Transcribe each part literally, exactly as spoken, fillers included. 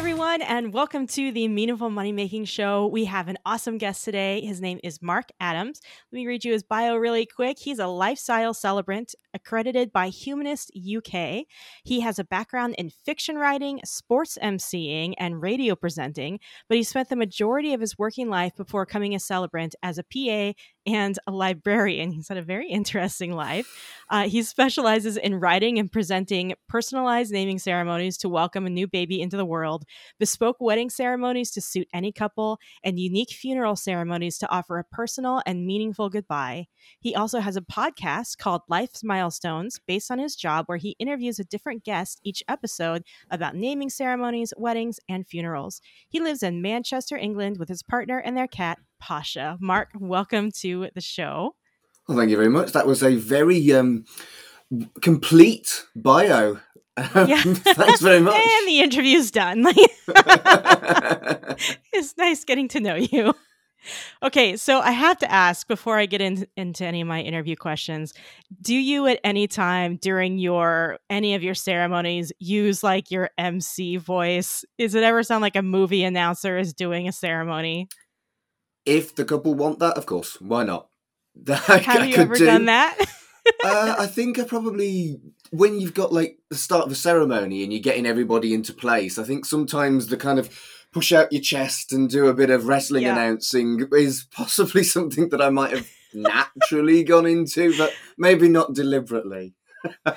everyone, and welcome to the Meaningful Money Making Show. We have an awesome guest today. His name is Mark Adams. Let me read you his bio really quick. He's a lifestyle celebrant accredited by Humanist U K. He has a background in fiction writing, sports emceeing, and radio presenting, but he spent the majority of his working life before becoming a celebrant as a P A and a librarian. He's had a very interesting life. Uh, he specializes in writing and presenting personalized naming ceremonies to welcome a new baby into the world, bespoke wedding ceremonies to suit any couple, and unique funeral ceremonies to offer a personal and meaningful goodbye. He also has a podcast called Life's Milestones based on his job, where he interviews a different guest each episode about naming ceremonies, weddings, and funerals. He lives in Manchester, England with his partner and their cat, Pasha. Mark, welcome to the show. Well, thank you very much. That was a very um, complete bio. Yeah. Thanks very much. And the interview's done. It's nice getting to know you. Okay, so I have to ask before I get in, into any of my interview questions, do you at any time during your any of your ceremonies use like your M C voice? Does it ever sound like a movie announcer is doing a ceremony? If the couple want that, of course. Why not? Have I, I you could ever do. done that? uh, I think I probably, when you've got like the start of a ceremony and you're getting everybody into place, I think sometimes the kind of push out your chest and do a bit of wrestling yeah. announcing is possibly something that I might have naturally gone into, but maybe not deliberately.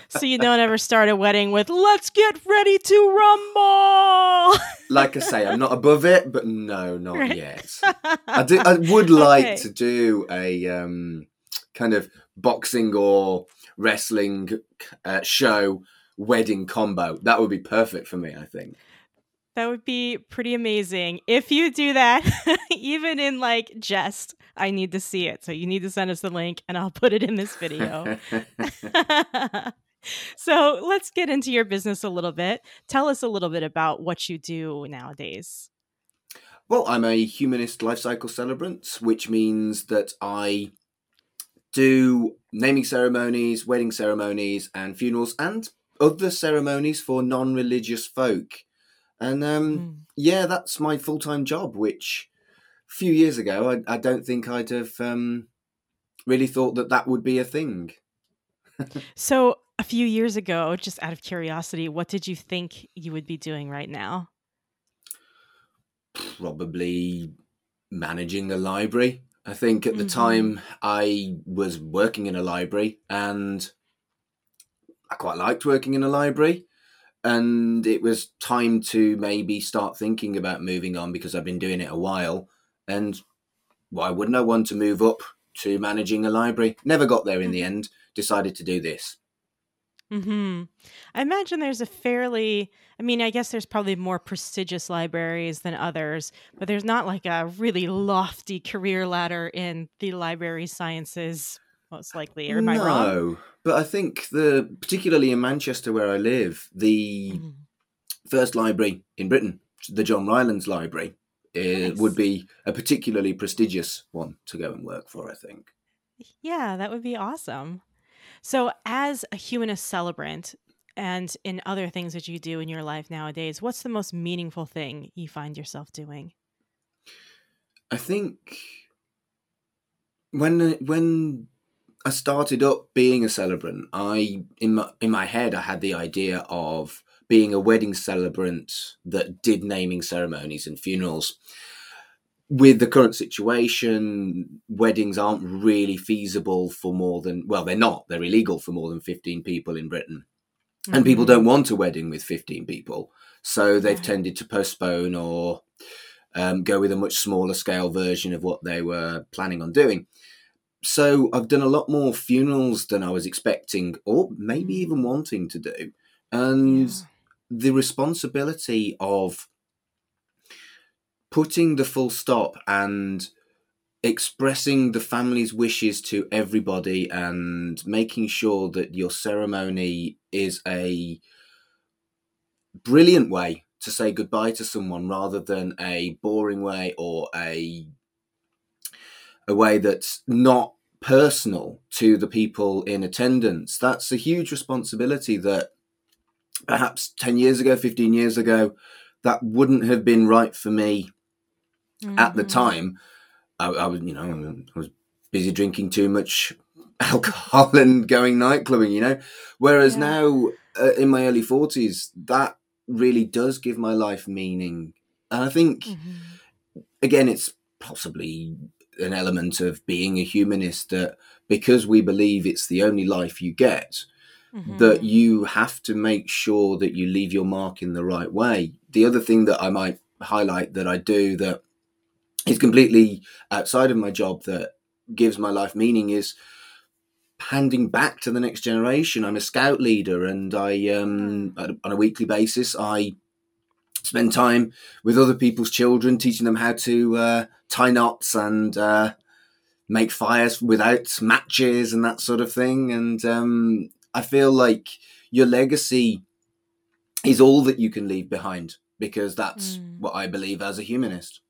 So you don't ever start a wedding with, let's get ready to rumble. Like I say, I'm not above it, but no, not right. yet. I, do, I would like okay. to do a um, kind of boxing or wrestling uh, show wedding combo. That would be perfect for me, I think. That would be pretty amazing. If you do that, even in like jest, I need to see it. So you need to send us the link and I'll put it in this video. So let's get into your business a little bit. Tell us a little bit about what you do nowadays. Well, I'm a humanist life cycle celebrant, which means that I do naming ceremonies, wedding ceremonies, and funerals and other ceremonies for non-religious folk. And um, mm. yeah, that's my full-time job, which a few years ago, I, I don't think I'd have um, really thought that that would be a thing. So a few years ago, just out of curiosity, what did you think you would be doing right now? Probably managing a library. I think at mm-hmm. the time I was working in a library and I quite liked working in a library. And it was time to maybe start thinking about moving on because I've been doing it a while. And why wouldn't I want to move up to managing a library? Never got there in the end. Decided to do this. Mm-hmm. I imagine there's a fairly, I mean, I guess there's probably more prestigious libraries than others, but there's not like a really lofty career ladder in the library sciences, most likely. Or am I wrong? No, but I think the particularly in Manchester where I live, the mm-hmm. first library in Britain, the John Rylands Library, nice. would be a particularly prestigious one to go and work for, I think. Yeah, that would be awesome. So as a humanist celebrant and in other things that you do in your life nowadays, what's the most meaningful thing you find yourself doing? I think when when... I started up being a celebrant. I in my in my head I had the idea of being a wedding celebrant that did naming ceremonies and funerals. With the current situation, weddings aren't really feasible for more than well, they're not. They're illegal for more than fifteen people in Britain. Mm-hmm. And people don't want a wedding with fifteen people. So they've yeah. tended to postpone or um, go with a much smaller scale version of what they were planning on doing. So I've done a lot more funerals than I was expecting or maybe even wanting to do. And yeah. the responsibility of putting the full stop and expressing the family's wishes to everybody and making sure that your ceremony is a brilliant way to say goodbye to someone rather than a boring way or a... a way that's not personal to the people in attendance. That's a huge responsibility that perhaps ten years ago, fifteen years ago, that wouldn't have been right for me mm-hmm. at the time. I, I was, you know, I was busy drinking too much alcohol and going nightclubbing, you know, whereas yeah. now uh, in my early forties, that really does give my life meaning. And I think, mm-hmm. again, it's possibly an element of being a humanist that because we believe it's the only life you get, mm-hmm. that you have to make sure that you leave your mark in the right way. The other thing that I might highlight that I do that is completely outside of my job that gives my life meaning is handing back to the next generation. I'm a scout leader, and I um, on a weekly basis, I spend time with other people's children, teaching them how to uh, tie knots and uh, make fires without matches and that sort of thing. And um, I feel like your legacy is all that you can leave behind, because that's mm. what I believe as a humanist.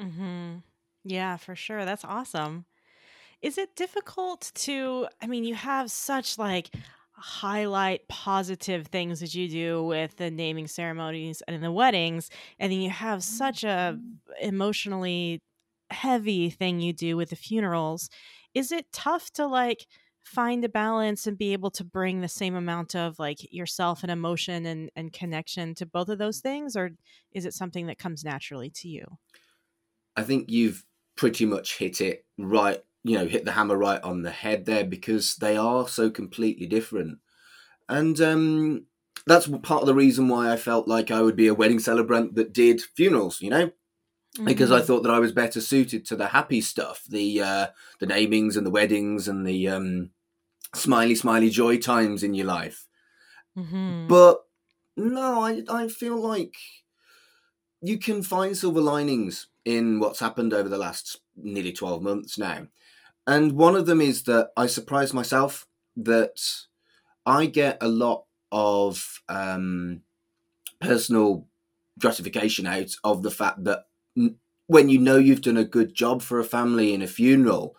Mm-hmm. Yeah, for sure. That's awesome. Is it difficult to, I mean, you have such like highlight positive things that you do with the naming ceremonies and in the weddings, and then you have such a emotionally heavy thing you do with the funerals. Is it tough to like find a balance and be able to bring the same amount of like yourself and emotion and, and connection to both of those things? Or is it something that comes naturally to you? I think you've pretty much hit it right, you know, hit the hammer right on the head there, because they are so completely different. And um, that's part of the reason why I felt like I would be a wedding celebrant that did funerals, you know, mm-hmm. because I thought that I was better suited to the happy stuff, the uh, the namings and the weddings and the um, smiley, smiley joy times in your life. Mm-hmm. But no, I, I feel like you can find silver linings in what's happened over the last nearly twelve months now. And one of them is that I surprise myself that I get a lot of um, personal gratification out of the fact that n- when you know you've done a good job for a family in a funeral,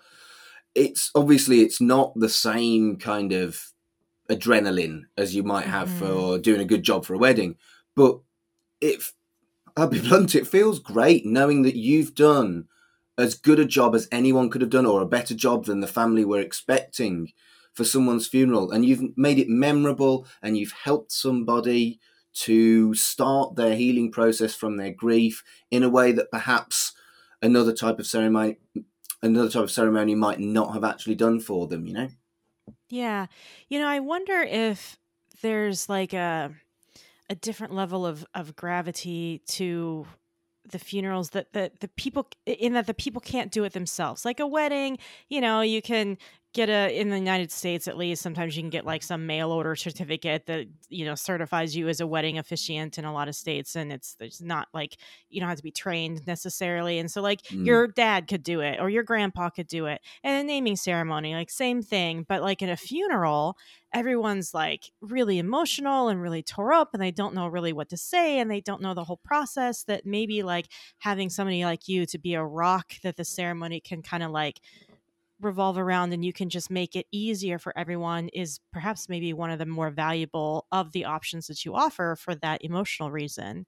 it's obviously it's not the same kind of adrenaline as you might have mm-hmm. for doing a good job for a wedding. But if I'll be blunt, it feels great knowing that you've done as good a job as anyone could have done, or a better job than the family were expecting for someone's funeral. And you've made it memorable, and you've helped somebody to start their healing process from their grief in a way that perhaps another type of ceremony, another type of ceremony might not have actually done for them, you know? Yeah. You know, I wonder if there's like a, a different level of, of gravity to the funerals that the, the people in that the people can't do it themselves. Like a wedding, you know, you can get a, in the United States, at least sometimes you can get like some mail order certificate that, you know, certifies you as a wedding officiant in a lot of states. And it's, it's not like, you don't have to be trained necessarily. And so like mm. your dad could do it, or your grandpa could do it. And a naming ceremony, like same thing, but like in a funeral, everyone's like really emotional and really tore up, and they don't know really what to say, and they don't know the whole process, that maybe like having somebody like you to be a rock that the ceremony can kind of like revolve around, and you can just make it easier for everyone, is perhaps maybe one of the more valuable of the options that you offer for that emotional reason.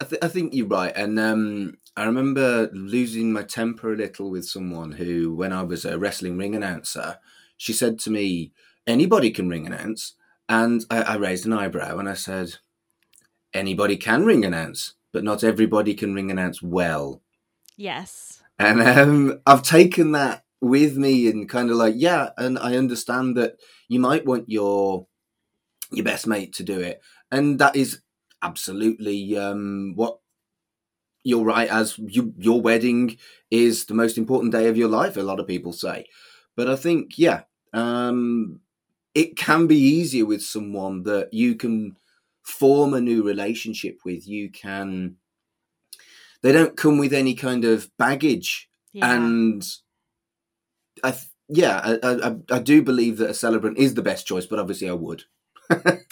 I, th- I think you're right. And um, I remember losing my temper a little with someone who, when I was a wrestling ring announcer, she said to me, "Anybody can ring announce." And I, I raised an eyebrow and I said, "Anybody can ring announce, but not everybody can ring announce well." Yes. And um, I've taken that with me and kind of like, yeah, and I understand that you might want your your best mate to do it, and that is absolutely um what you're right, as you, your wedding is the most important day of your life, a lot of people say. But I think yeah um it can be easier with someone that you can form a new relationship with. You can, they don't come with any kind of baggage. yeah. and I th- yeah, I, I I do believe that a celebrant is the best choice, but obviously I would.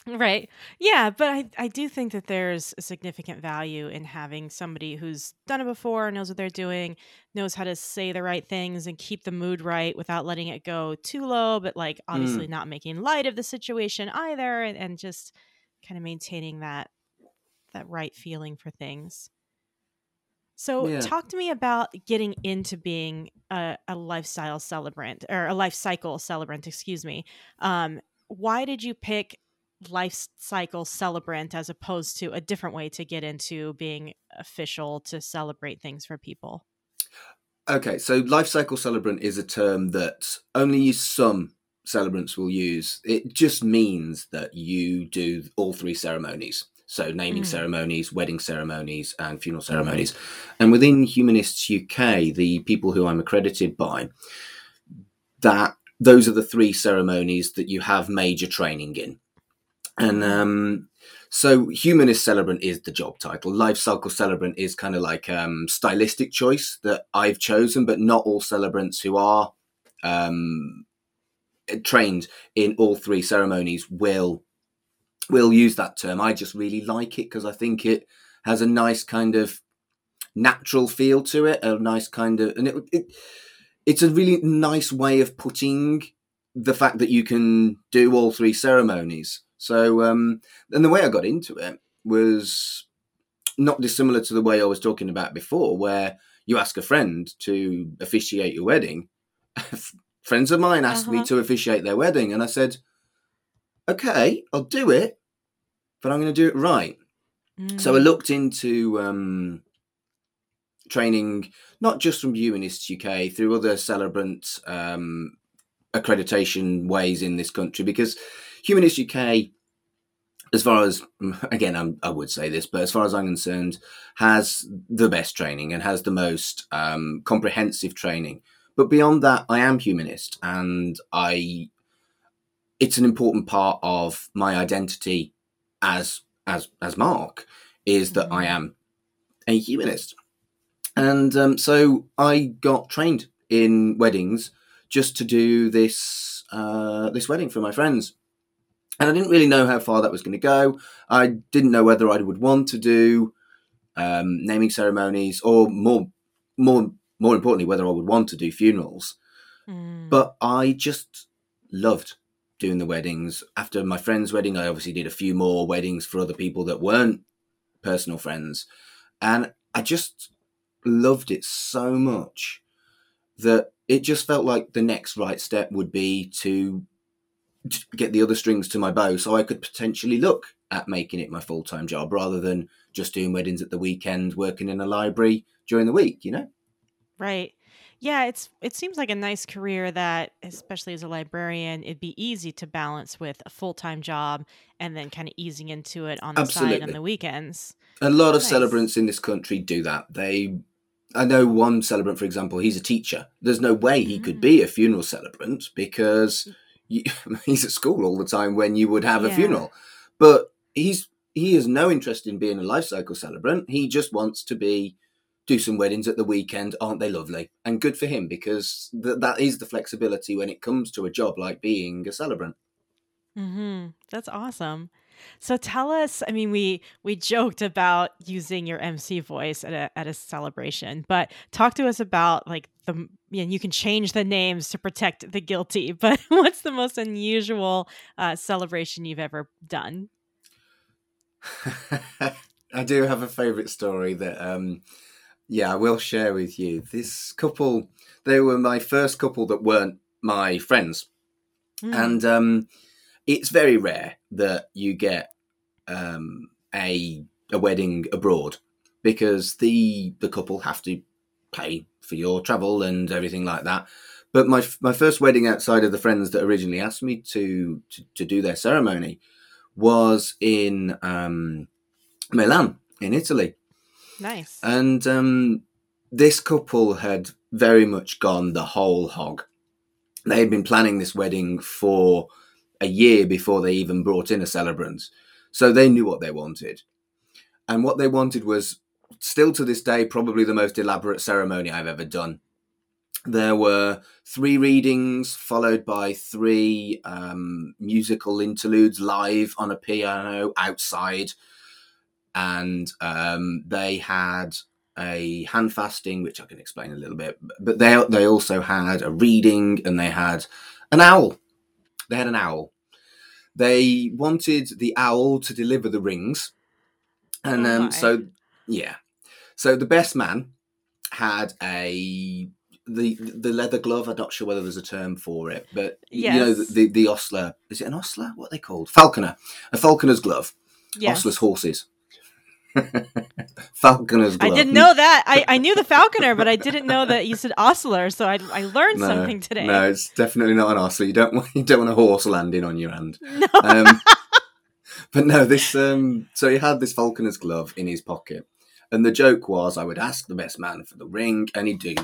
Right. Yeah, but I, I do think that there's a significant value in having somebody who's done it before, knows what they're doing, knows how to say the right things and keep the mood right without letting it go too low, but like obviously mm. not making light of the situation either, and, and just kind of maintaining that that right feeling for things. So yeah. Talk to me about getting into being a, a lifestyle celebrant or a life cycle celebrant, excuse me. Um, why did you pick life cycle celebrant as opposed to a different way to get into being official to celebrate things for people? Okay, so life cycle celebrant is a term that only some celebrants will use. It just means that you do all three ceremonies. So naming mm. ceremonies, wedding ceremonies, and funeral ceremonies. Mm. And within Humanists U K, the people who I'm accredited by, that those are the three ceremonies that you have major training in. And um, so Humanist Celebrant is the job title. Life Cycle Celebrant is kind of like um stylistic choice that I've chosen, but not all celebrants who are um, trained in all three ceremonies will We'll use that term. I just really like it because I think it has a nice kind of natural feel to it, a nice kind of, and it, it it's a really nice way of putting the fact that you can do all three ceremonies. So, um, and the way I got into it was not dissimilar to the way I was talking about before, where you ask a friend to officiate your wedding. Friends of mine asked uh-huh. me to officiate their wedding, and I said, okay, I'll do it, but I'm going to do it right. Mm. So I looked into um, training, not just from Humanists U K, through other celebrant um, accreditation ways in this country, because Humanists U K, as far as, again, I'm, I would say this, but as far as I'm concerned, has the best training and has the most um, comprehensive training. But beyond that, I am humanist, and I... it's an important part of my identity as as as Mark is that I am a humanist. And um, so I got trained in weddings just to do this uh, this wedding for my friends. And I didn't really know how far that was going to go. I didn't know whether I would want to do um, naming ceremonies or more more more importantly, whether I would want to do funerals. Mm. But I just loved doing the weddings. After my friend's wedding, I obviously did a few more weddings for other people that weren't personal friends. And I just loved it so much that it just felt like the next right step would be to get the other strings to my bow so I could potentially look at making it my full-time job rather than just doing weddings at the weekend, working in a library during the week, you know? Right. Yeah, it's it seems like a nice career that, especially as a librarian, it'd be easy to balance with a full-time job and then kind of easing into it on the Absolutely. Side on the weekends. A lot That's of nice. Celebrants in this country do that. They, I know one celebrant, for example, he's a teacher. There's no way he mm. could be a funeral celebrant because you, he's at school all the time when you would have yeah. a funeral. But he's he has no interest in being a life cycle celebrant. He just wants to be... do some weddings at the weekend, aren't they lovely? And good for him, because th- that is the flexibility when it comes to a job like being a celebrant. Mm-hmm. That's awesome. So tell us, I mean, we we joked about using your M C voice at a at a celebration, but talk to us about like the, you know, you can change the names to protect the guilty, but what's the most unusual uh, celebration you've ever done? I do have a favorite story that... Um, Yeah, I will share with you. This couple, they were my first couple that weren't my friends. Mm. And um, it's very rare that you get um, a a wedding abroad because the the couple have to pay for your travel and everything like that. But my my first wedding outside of the friends that originally asked me to, to, to do their ceremony was in um, Milan in Italy. Nice. And um, this couple had very much gone the whole hog. They had been planning this wedding for a year before they even brought in a celebrant. So they knew what they wanted. And what they wanted was, still to this day, probably the most elaborate ceremony I've ever done. There were three readings followed by three um, musical interludes live on a piano outside. And um, they had a hand fasting, which I can explain a little bit. But they they also had a reading, and they had an owl. They had an owl. They wanted the owl to deliver the rings, And um, oh so, yeah. So the best man had a... The the leather glove, I'm not sure whether there's a term for it, but yes. you know, the, the, the ostler, is it an ostler? What are they called? Falconer. A falconer's glove. Yes. Ostler's horses. Falconer's glove. I didn't know that. I, I knew the falconer, but I didn't know that you said ostler, so I I learned no, something today. No, it's definitely not an ostler. You don't want, you don't want a horse landing on your hand. No. Um, but no, this, um, so he had this falconer's glove in his pocket. And the joke was, I would ask the best man for the ring, and he'd do...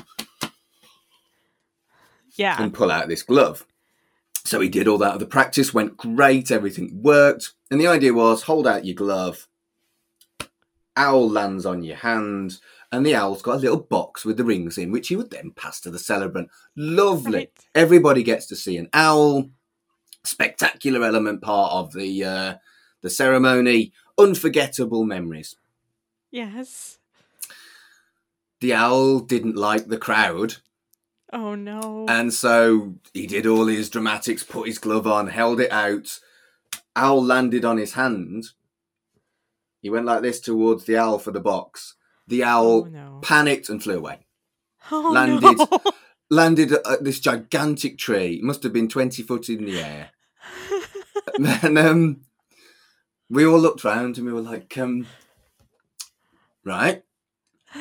Yeah. And pull out this glove. So he did all that. The practice went great. Everything worked. And the idea was, hold out your glove. Owl lands on your hand. And the owl's got a little box with the rings in, which he would then pass to the celebrant. Lovely. Right. Everybody gets to see an owl. Spectacular element, part of the uh, the ceremony. Unforgettable memories. Yes. The owl didn't like the crowd. Oh, no. And so he did all his dramatics, put his glove on, held it out. Owl landed on his hand. He went like this towards the owl for the box. The owl oh, no. panicked and flew away. Oh, landed, no. Landed at this gigantic tree. It must have been twenty foot in the air. And um, we all looked round and we were like, um, right.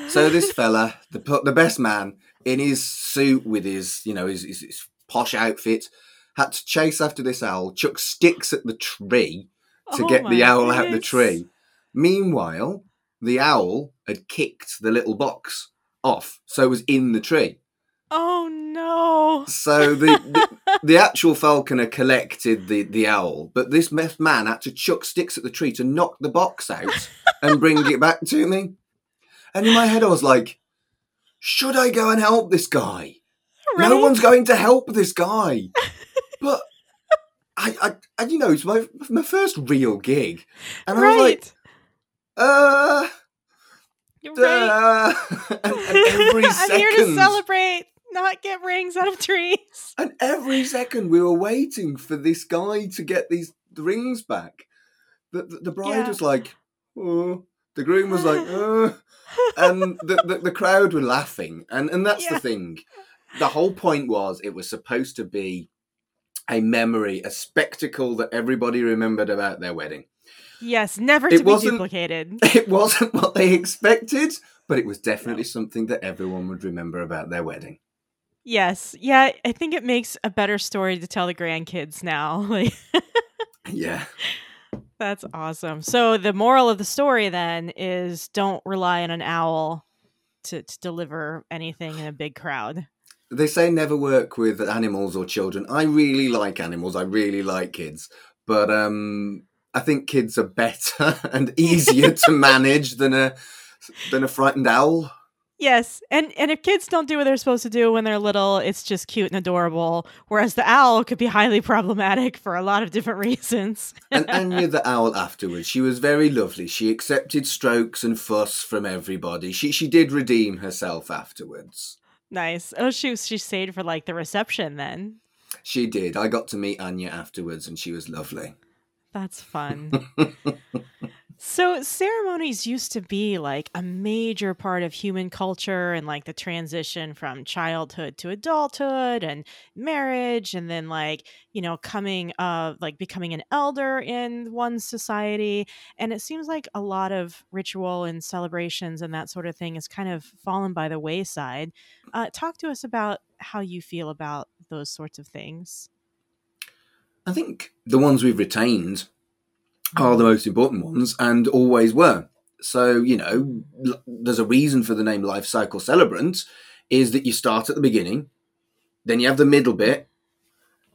So this fella, the the best man... in his suit with his, you know, his, his, his posh outfit, had to chase after this owl, chuck sticks at the tree to oh get the owl goodness. out the tree. Meanwhile, the owl had kicked the little box off, so it was in the tree. Oh, no. So the the, the actual falconer collected the, the owl, but this man had to chuck sticks at the tree to knock the box out and bring it back to me. And in my head, I was like, should I go and help this guy? Right? No one's going to help this guy. But I, I, I, you know, it's my my first real gig, and right. I was like, uh, You're right. uh and, and every second, I'm here to celebrate, not get rings out of trees. And every second, we were waiting for this guy to get these rings back. The the, the bride yeah. was like, oh. The groom was like, oh. And the, the, the crowd were laughing. And, and that's yeah. the thing. The whole point was it was supposed to be a memory, a spectacle that everybody remembered about their wedding. Yes, never it to be duplicated. It wasn't what they expected, but it was definitely no. something that everyone would remember about their wedding. Yes. Yeah, I think it makes a better story to tell the grandkids now. Yeah. That's awesome. So the moral of the story then is don't rely on an owl to, to deliver anything in a big crowd. They say never work with animals or children. I really like animals. I really like kids. But um, I think kids are better and easier to manage than a than a frightened owl. Yes. And, and if kids don't do what they're supposed to do when they're little, it's just cute and adorable. Whereas the owl could be highly problematic for a lot of different reasons. And Anya the owl afterwards, she was very lovely. She accepted strokes and fuss from everybody. She she did redeem herself afterwards. Nice. Oh, she, she stayed for like the reception then. She did. I got to meet Anya afterwards and she was lovely. That's fun. So ceremonies used to be like a major part of human culture and like the transition from childhood to adulthood and marriage and then like, you know, coming of like becoming an elder in one society. And it seems like a lot of ritual and celebrations and that sort of thing has kind of fallen by the wayside. Uh, talk to us about how you feel about those sorts of things. I think the ones we've retained are the most important ones and always were. So, you know, l- there's a reason for the name Life Cycle Celebrant is that you start at the beginning, then you have the middle bit,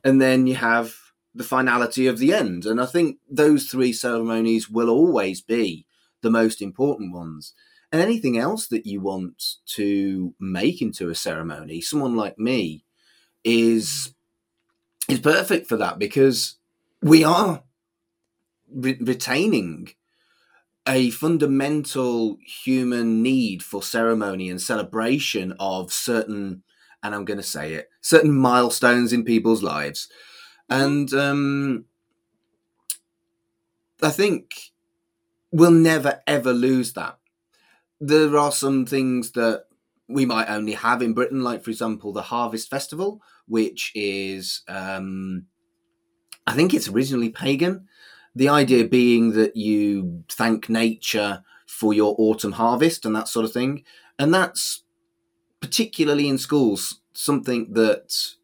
and then you have the finality of the end. And I think those three ceremonies will always be the most important ones. And anything else that you want to make into a ceremony, someone like me is is perfect for that because we are Re- retaining a fundamental human need for ceremony and celebration of certain, and I'm going to say it, certain milestones in people's lives. And um, I think we'll never, ever lose that. There are some things that we might only have in Britain, like, for example, the Harvest Festival, which is, um, I think it's originally pagan. The idea being that you thank nature for your autumn harvest and that sort of thing. And that's, particularly in schools, something that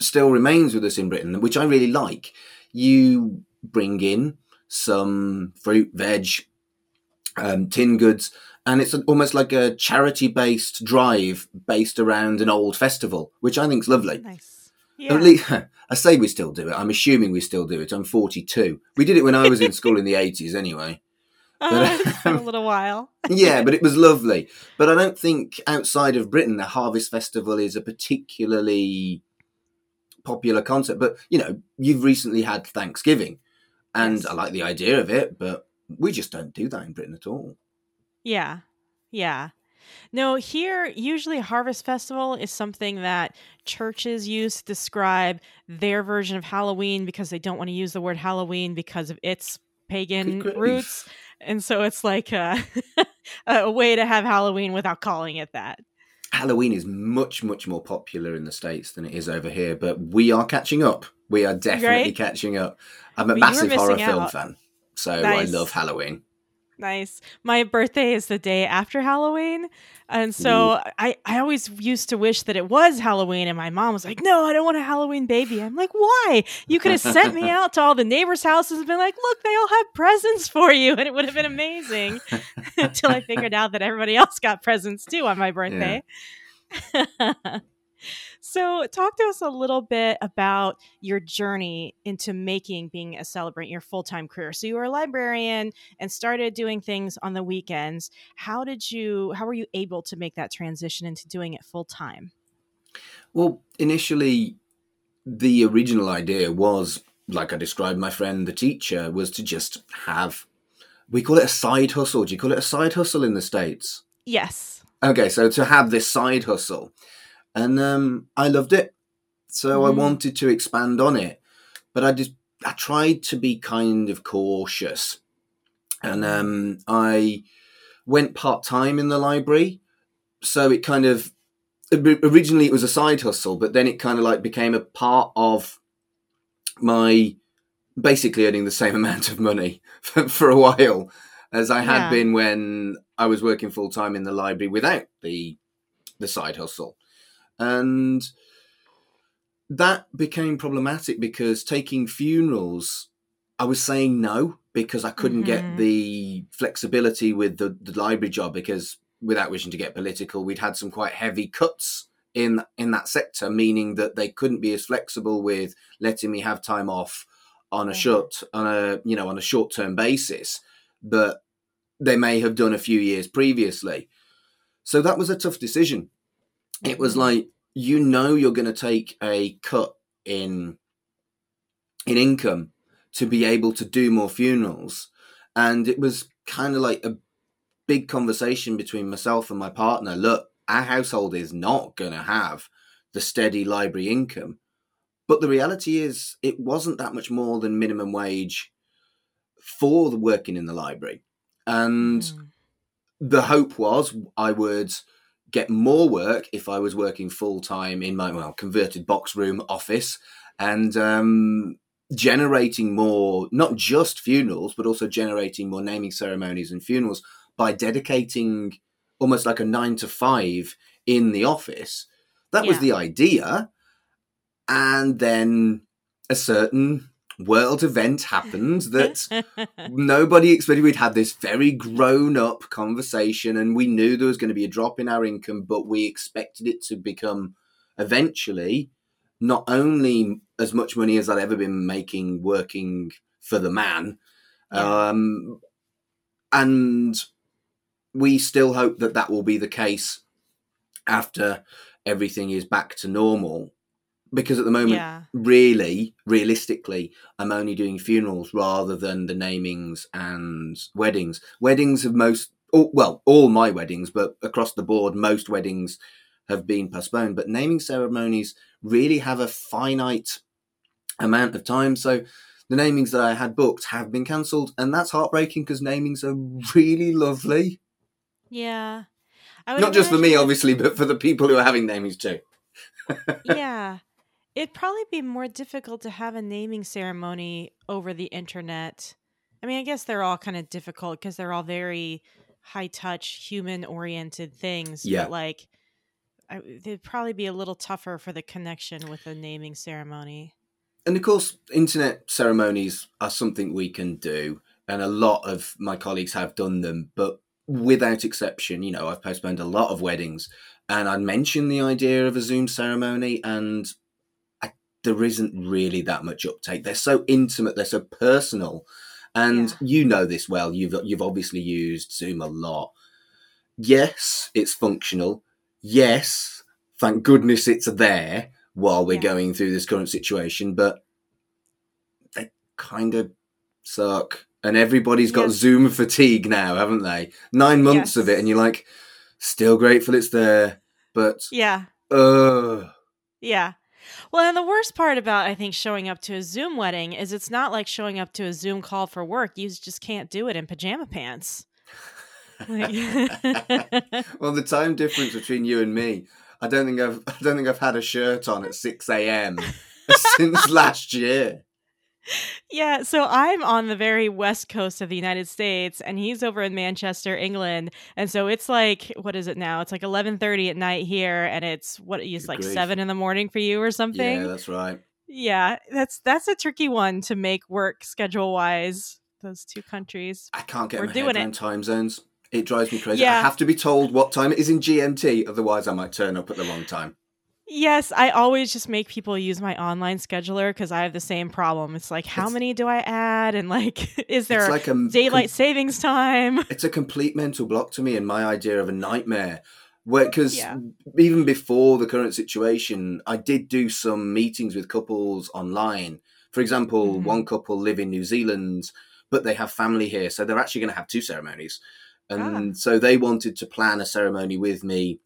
still remains with us in Britain, which I really like. You bring in some fruit, veg, um, tin goods, and it's almost like a charity-based drive based around an old festival, which I think is lovely. Nice. Yeah. At least, I say we still do it. I'm assuming we still do it. I'm forty-two. We did it when I was in school in the eighties anyway. Uh, but, it's been a little while. Yeah, but it was lovely. But I don't think outside of Britain, the Harvest Festival is a particularly popular concept. But, you know, you've recently had Thanksgiving, and yes. I like the idea of it, but we just don't do that in Britain at all. Yeah, yeah. No, here, usually Harvest Festival is something that churches use to describe their version of Halloween because they don't want to use the word Halloween because of its pagan roots. And so it's like a, a way to have Halloween without calling it that. Halloween is much, much more popular in the States than it is over here, but we are catching up. We are definitely right? catching up. I'm a but massive horror out. film fan, so nice. I love Halloween. Nice. My birthday is the day after Halloween. And so I, I always used to wish that it was Halloween. And my mom was like, no, I don't want a Halloween baby. I'm like, why? You could have sent me out to all the neighbors' houses and been like, look, they all have presents for you. And it would have been amazing until I figured out that everybody else got presents too on my birthday. Yeah. So talk to us a little bit about your journey into making being a celebrant your full-time career. So you were a librarian and started doing things on the weekends. How did you, how were you able to make that transition into doing it full-time? Well, initially, the original idea was, like I described my friend, the teacher, was to just have, we call it a side hustle. Do you call it a side hustle in the States? Yes. Okay, so to have this side hustle. And um, I loved it, so mm. I wanted to expand on it, but I just I tried to be kind of cautious, and um, I went part time in the library. So it kind of originally it was a side hustle, but then it kind of like became a part of my basically earning the same amount of money for, for a while as I had yeah. been when I was working full time in the library without the the side hustle. And that became problematic because taking funerals, I was saying no because I couldn't mm-hmm. get the flexibility with the, the library job because without wishing to get political, we'd had some quite heavy cuts in in that sector, meaning that they couldn't be as flexible with letting me have time off on a mm-hmm. short on a you know on a short-term basis that they may have done a few years previously. So that was a tough decision. It was like, you know, you're going to take a cut in in income to be able to do more funerals. And it was kind of like a big conversation between myself and my partner. Look, our household is not going to have the steady library income. But the reality is it wasn't that much more than minimum wage for the working in the library. And mm. the hope was I would get more work if I was working full-time in my well converted box room office and um, generating more, not just funerals, but also generating more naming ceremonies and funerals by dedicating almost like a nine to five in the office. That yeah. was the idea. And then a certain world event happened that nobody expected. We'd had this very grown-up conversation and we knew there was going to be a drop in our income, but we expected it to become eventually not only as much money as I'd ever been making working for the man. Yeah. Um, and we still hope that that will be the case after everything is back to normal. Because at the moment, yeah. really, realistically, I'm only doing funerals rather than the namings and weddings. Weddings have most, all, well, all my weddings, but across the board, most weddings have been postponed. But naming ceremonies really have a finite amount of time. So The namings that I had booked have been cancelled, and that's heartbreaking because namings are really lovely. Yeah. I would Not just for me, obviously, but for the people who are having namings too. Yeah. It'd probably be more difficult to have a naming ceremony over the internet. I mean, I guess they're all kind of difficult because they're all very high-touch, human-oriented things. Yeah. But, like, I, they'd probably be a little tougher for the connection with a naming ceremony. And, of course, internet ceremonies are something we can do, and a lot of my colleagues have done them, but without exception, you know, I've postponed a lot of weddings, and I'd mentioned the idea of a Zoom ceremony, and I, there isn't really that much uptake. They're so intimate, they're so personal. And yeah. you know this well. You've you've obviously used Zoom a lot. Yes, it's functional. Yes, thank goodness it's there while we're yeah. going through this current situation. But they kind of suck. And everybody's got yes. Zoom fatigue now, haven't they? Nine months yes. of it, and you're like, still grateful it's there. But yeah, uh, yeah. Well, and the worst part about, I think, showing up to a Zoom wedding is it's not like showing up to a Zoom call for work. You just can't do it in pajama pants. Like... Well, the time difference between you and me, I don't think I've, I don't think I've had a shirt on at six a.m. since last year. Yeah, so I'm on the very west coast of the United States, and he's over in Manchester, England. And so it's like, what is it now? It's like eleven thirty at night here, and it's what it's like grief. seven in the morning for you or something. Yeah, that's right. Yeah, that's that's a tricky one to make work schedule wise. Those two countries. I can't get We're my head around time zones. It drives me crazy. Yeah. I have to be told what time it is in G M T, otherwise I might turn up at the wrong time. Yes, I always just make people use my online scheduler because I have the same problem. It's like, how it's, many do I add? And like, is there like a, daylight com- savings time? It's a complete mental block to me and my idea of a nightmare. Because yeah. even before the current situation, I did do some meetings with couples online. For example, mm-hmm. one couple live in New Zealand, but they have family here. So they're actually going to have two ceremonies. And ah. so they wanted to plan a ceremony with me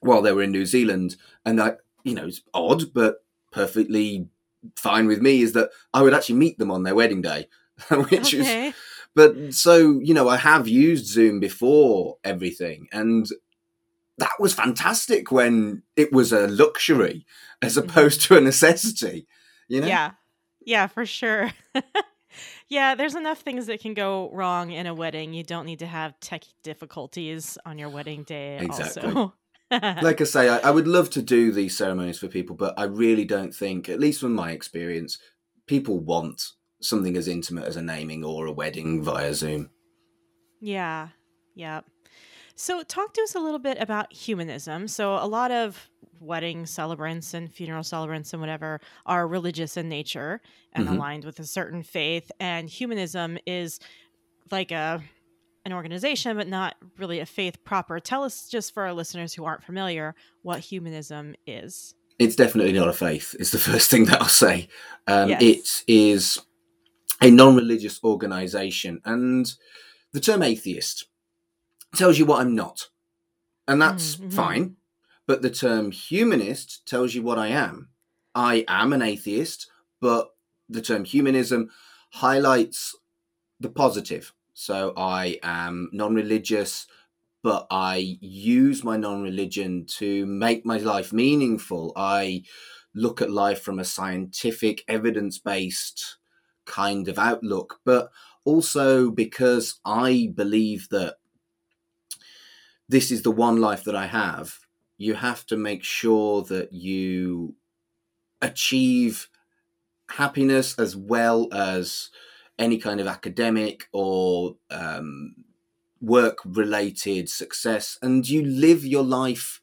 while they were in New Zealand, and I, you know, it's odd, but perfectly fine with me is that I would actually meet them on their wedding day, which okay. is, but so, you know, I have used Zoom before everything, and that was fantastic when it was a luxury as opposed to a necessity, you know? Yeah, yeah, for sure. Yeah, there's enough things that can go wrong in a wedding. You don't need to have tech difficulties on your wedding day exactly. also. Like I say, I, I would love to do these ceremonies for people, but I really don't think, at least from my experience, people want something as intimate as a naming or a wedding via Zoom. Yeah, yeah. So talk to us a little bit about humanism. So a lot of wedding celebrants and funeral celebrants and whatever are religious in nature and mm-hmm. aligned with a certain faith. And humanism is like a... an organization, but not really a faith proper. Tell us, just for our listeners who aren't familiar, what humanism is. It's definitely not a faith, is the first thing that I'll say. Um, yes. It is a non-religious organization. And the term atheist tells you what I'm not. And that's mm-hmm. fine. But the term humanist tells you what I am. I am an atheist, but the term humanism highlights the positive. So I am non-religious, but I use my non-religion to make my life meaningful. I look at life from a scientific, evidence-based kind of outlook, but also because I believe that this is the one life that I have, you have to make sure that you achieve happiness as well as any kind of academic or um, work-related success, and you live your life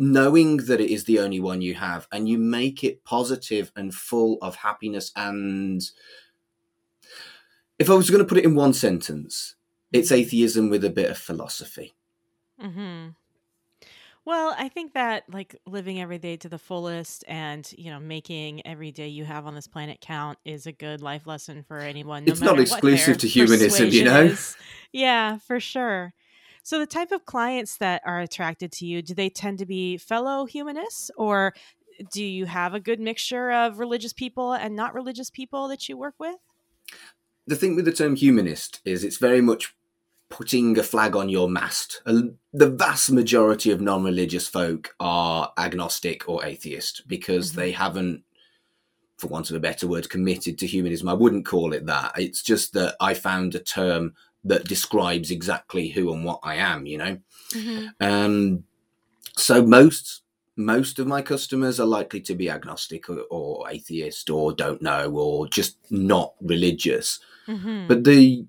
knowing that it is the only one you have, and you make it positive and full of happiness. And if I was going to put it in one sentence, it's atheism with a bit of philosophy. Mm-hmm. Well, I think that like living every day to the fullest and, you know, making every day you have on this planet count is a good life lesson for anyone. No it's not exclusive to humanism, you know? Is. Yeah, for sure. So the type of clients that are attracted to you, do they tend to be fellow humanists, or do you have a good mixture of religious people and not religious people that you work with? The thing with the term humanist is it's very much putting a flag on your mast. The vast majority of non-religious folk are agnostic or atheist because mm-hmm. they haven't, for want of a better word, committed to humanism. I wouldn't call it that. It's just that I found a term that describes exactly who and what I am, you know? Mm-hmm. Um, so most most of my customers are likely to be agnostic or, or atheist or don't know or just not religious. Mm-hmm. But the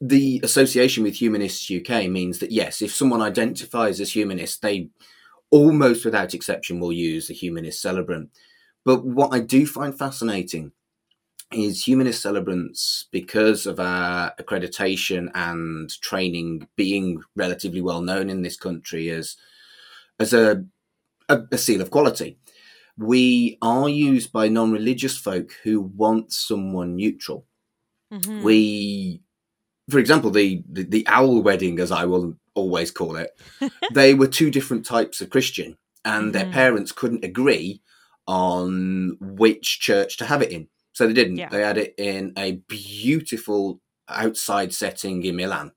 the association with Humanists U K means that, yes, if someone identifies as humanist, they almost without exception will use the Humanist Celebrant. But what I do find fascinating is Humanist Celebrants, because of our accreditation and training being relatively well known in this country as as a, a, a seal of quality, we are used by non-religious folk who want someone neutral. Mm-hmm. We, for example, the, the, the owl wedding, as I will always call it, they were two different types of Christian, and mm-hmm. their parents couldn't agree on which church to have it in. So they didn't. Yeah. They had it in a beautiful outside setting in Milan.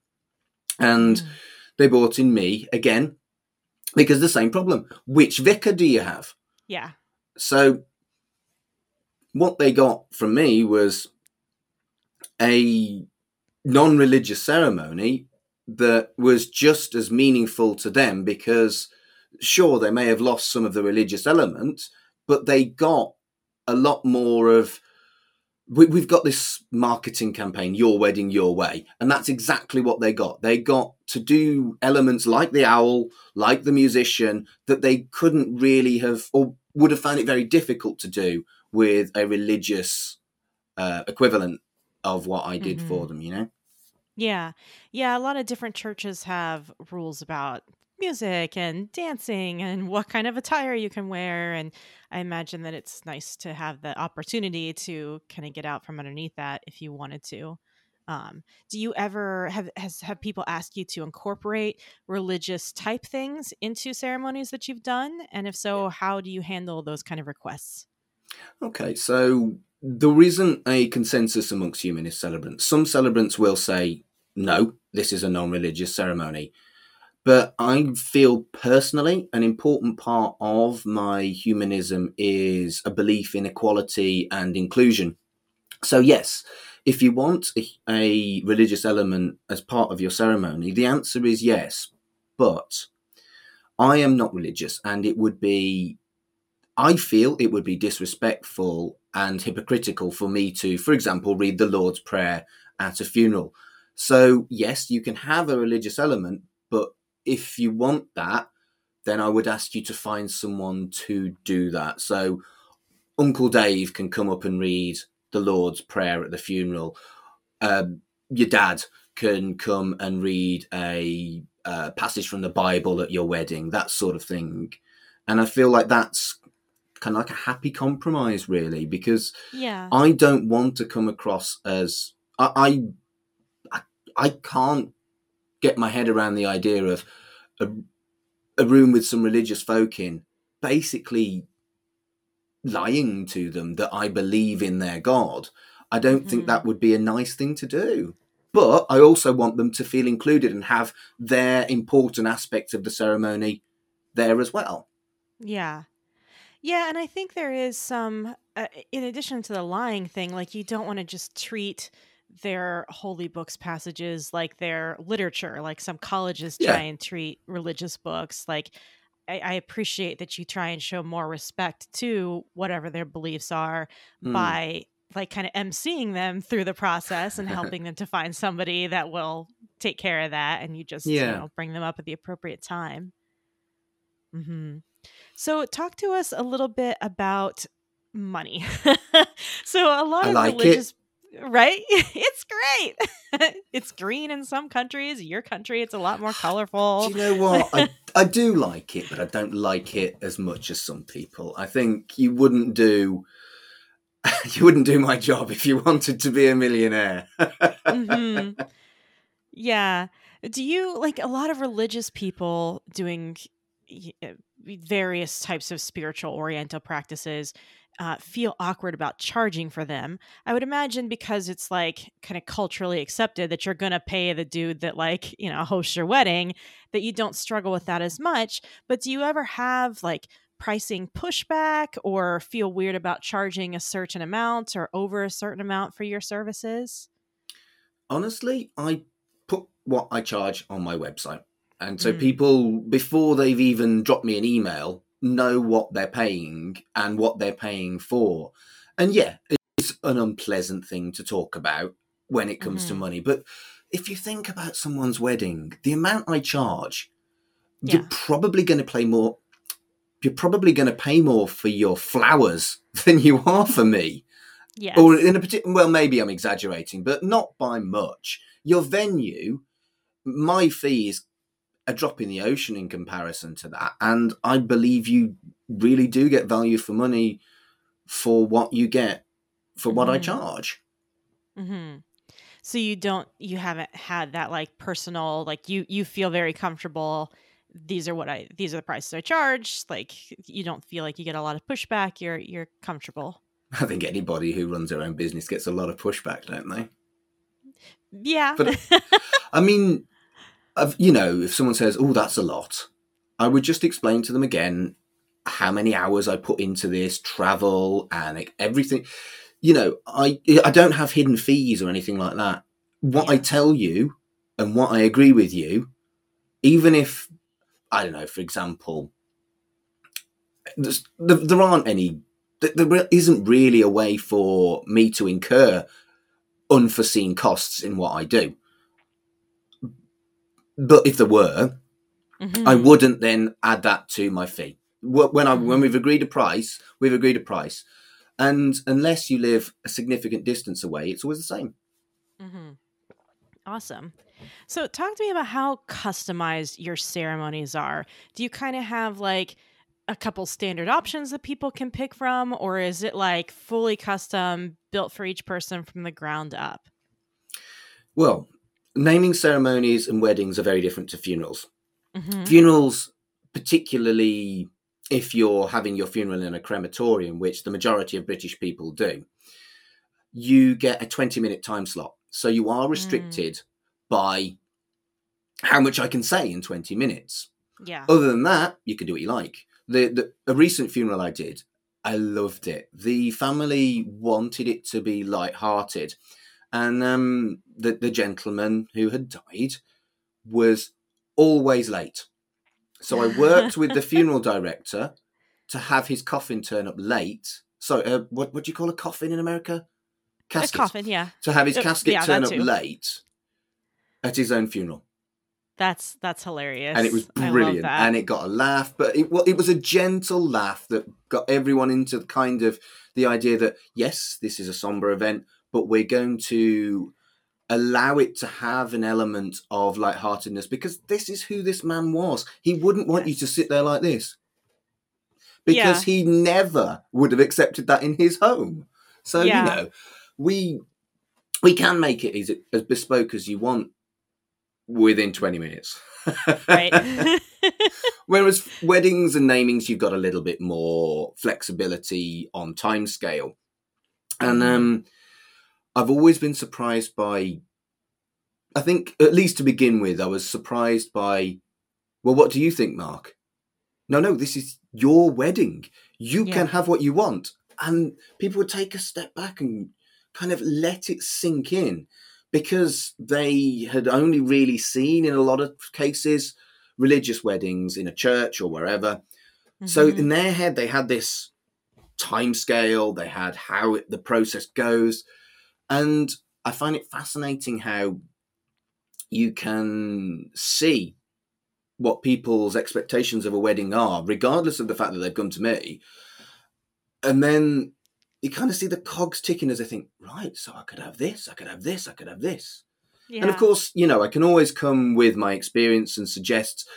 And mm. they brought in me again because the same problem. Which vicar do you have? Yeah. So what they got from me was a non-religious ceremony that was just as meaningful to them because, sure, they may have lost some of the religious element, but they got a lot more of, we've got this marketing campaign, Your Wedding, Your Way. And that's exactly what they got. They got to do elements like the owl, like the musician, that they couldn't really have or would have found it very difficult to do with a religious uh, equivalent of what I did mm-hmm. for them, you know? Yeah. Yeah. A lot of different churches have rules about music and dancing and what kind of attire you can wear. And I imagine that it's nice to have the opportunity to kind of get out from underneath that if you wanted to. Um, do you ever have, has, have people ask you to incorporate religious type things into ceremonies that you've done? And if so, how do you handle those kind of requests? Okay. So there isn't a consensus amongst Humanist Celebrants. Some celebrants will say, no, this is a non-religious ceremony. But I feel personally an important part of my humanism is a belief in equality and inclusion. So yes, if you want a, a religious element as part of your ceremony, the answer is yes. But I am not religious, and it would be, I feel it would be disrespectful and hypocritical for me to, for example, read the Lord's Prayer at a funeral. So yes, you can have a religious element, but if you want that, then I would ask you to find someone to do that. So Uncle Dave can come up and read the Lord's Prayer at the funeral. Um, your dad can come and read a uh, passage from the Bible at your wedding, that sort of thing. And I feel like that's kind of like a happy compromise, really, because yeah. I don't want to come across as... I I, I can't get my head around the idea of a, a room with some religious folk in, basically lying to them that I believe in their God. I don't mm-hmm. think that would be a nice thing to do. But I also want them to feel included and have their important aspects of the ceremony there as well. Yeah. Yeah, and I think there is some, uh, in addition to the lying thing, like you don't want to just treat their holy books passages like their literature, like some colleges try yeah. and treat religious books. Like I, I appreciate that you try and show more respect to whatever their beliefs are mm. by like kind of emceeing them through the process and helping them to find somebody that will take care of that. And you just yeah. you know, bring them up at the appropriate time. Mm-hmm. So talk to us a little bit about money. So a lot I of like religious it. Right? It's great. It's green in some countries. Your country, it's a lot more colorful. Do you know what? I, I do like it, but I don't like it as much as some people. I think you wouldn't do you wouldn't do my job if you wanted to be a millionaire. mm-hmm. Yeah. Do you like a lot of religious people doing various types of spiritual oriental practices uh, feel awkward about charging for them. I would imagine because it's like kind of culturally accepted that you're going to pay the dude that like, you know, hosts your wedding, that you don't struggle with that as much. But do you ever have like pricing pushback or feel weird about charging a certain amount or over a certain amount for your services? Honestly, I put what I charge on my website. And so mm. people, before they've even dropped me an email, know what they're paying and what they're paying for. And yeah, it's an unpleasant thing to talk about when it comes mm. to money. But if you think about someone's wedding, the amount I charge, yeah. you're probably going to pay more. You're probably going to pay more for your flowers than you are for me. Yes. Or in a particular, well, maybe I'm exaggerating, but not by much. Your venue, my fee is a drop in the ocean in comparison to that. And I believe you really do get value for money for what you get for what mm-hmm. I charge. Mm-hmm. So you don't, you haven't had that like personal, like you, you feel very comfortable. These are what I, these are the prices I charge. Like you don't feel like you get a lot of pushback. You're, you're comfortable. I think anybody who runs their own business gets a lot of pushback, don't they? Yeah. But I mean, I've, you know, if someone says, oh, that's a lot, I would just explain to them again how many hours I put into this, travel and everything. You know, I I don't have hidden fees or anything like that. What yeah. I tell you and what I agree with you, even if, I don't know, for example, there, there aren't any, there isn't really a way for me to incur unforeseen costs in what I do. But if there were, mm-hmm. I wouldn't then add that to my fee. When I mm-hmm. when we've agreed a price, we've agreed a price. And unless you live a significant distance away, it's always the same. Mm-hmm. Awesome. So talk to me about how customized your ceremonies are. Do you kind of have like a couple standard options that people can pick from, or is it like fully custom built for each person from the ground up? Well, naming ceremonies and weddings are very different to funerals. Mm-hmm. Funerals, particularly if you're having your funeral in a crematorium, which the majority of British people do, you get a twenty-minute time slot. So you are restricted mm. by how much I can say in twenty minutes. Yeah. Other than that, you can do what you like. The, the a recent funeral I did, I loved it. The family wanted it to be lighthearted. And um, the, the gentleman who had died was always late. So I worked with the funeral director to have his coffin turn up late. So uh, what, what do you call a coffin in America? Casket. A coffin, yeah. To have his casket uh, yeah, turn up late at his own funeral. That's that's hilarious. And it was brilliant. And it got a laugh. But it, well, it was a gentle laugh that got everyone into kind of the idea that, yes, this is a somber event, but we're going to allow it to have an element of lightheartedness because this is who this man was. He wouldn't want yes. you to sit there like this because yeah. he never would have accepted that in his home. So, yeah. you know, we we can make it as, as bespoke as you want within twenty minutes. Right. Whereas weddings and namings, you've got a little bit more flexibility on timescale. And, um, I've always been surprised by, I think, at least to begin with, I was surprised by, well, what do you think, Mark? No, no, this is your wedding. You yeah. can have what you want. And people would take a step back and kind of let it sink in because they had only really seen, in a lot of cases, religious weddings in a church or wherever. Mm-hmm. So in their head, they had this time scale. They had how it, the process goes. And I find it fascinating how you can see what people's expectations of a wedding are, regardless of the fact that they've come to me. And then you kind of see the cogs ticking as I think, right, so I could have this, I could have this, I could have this. Yeah. And of course, you know, I can always come with my experience and suggest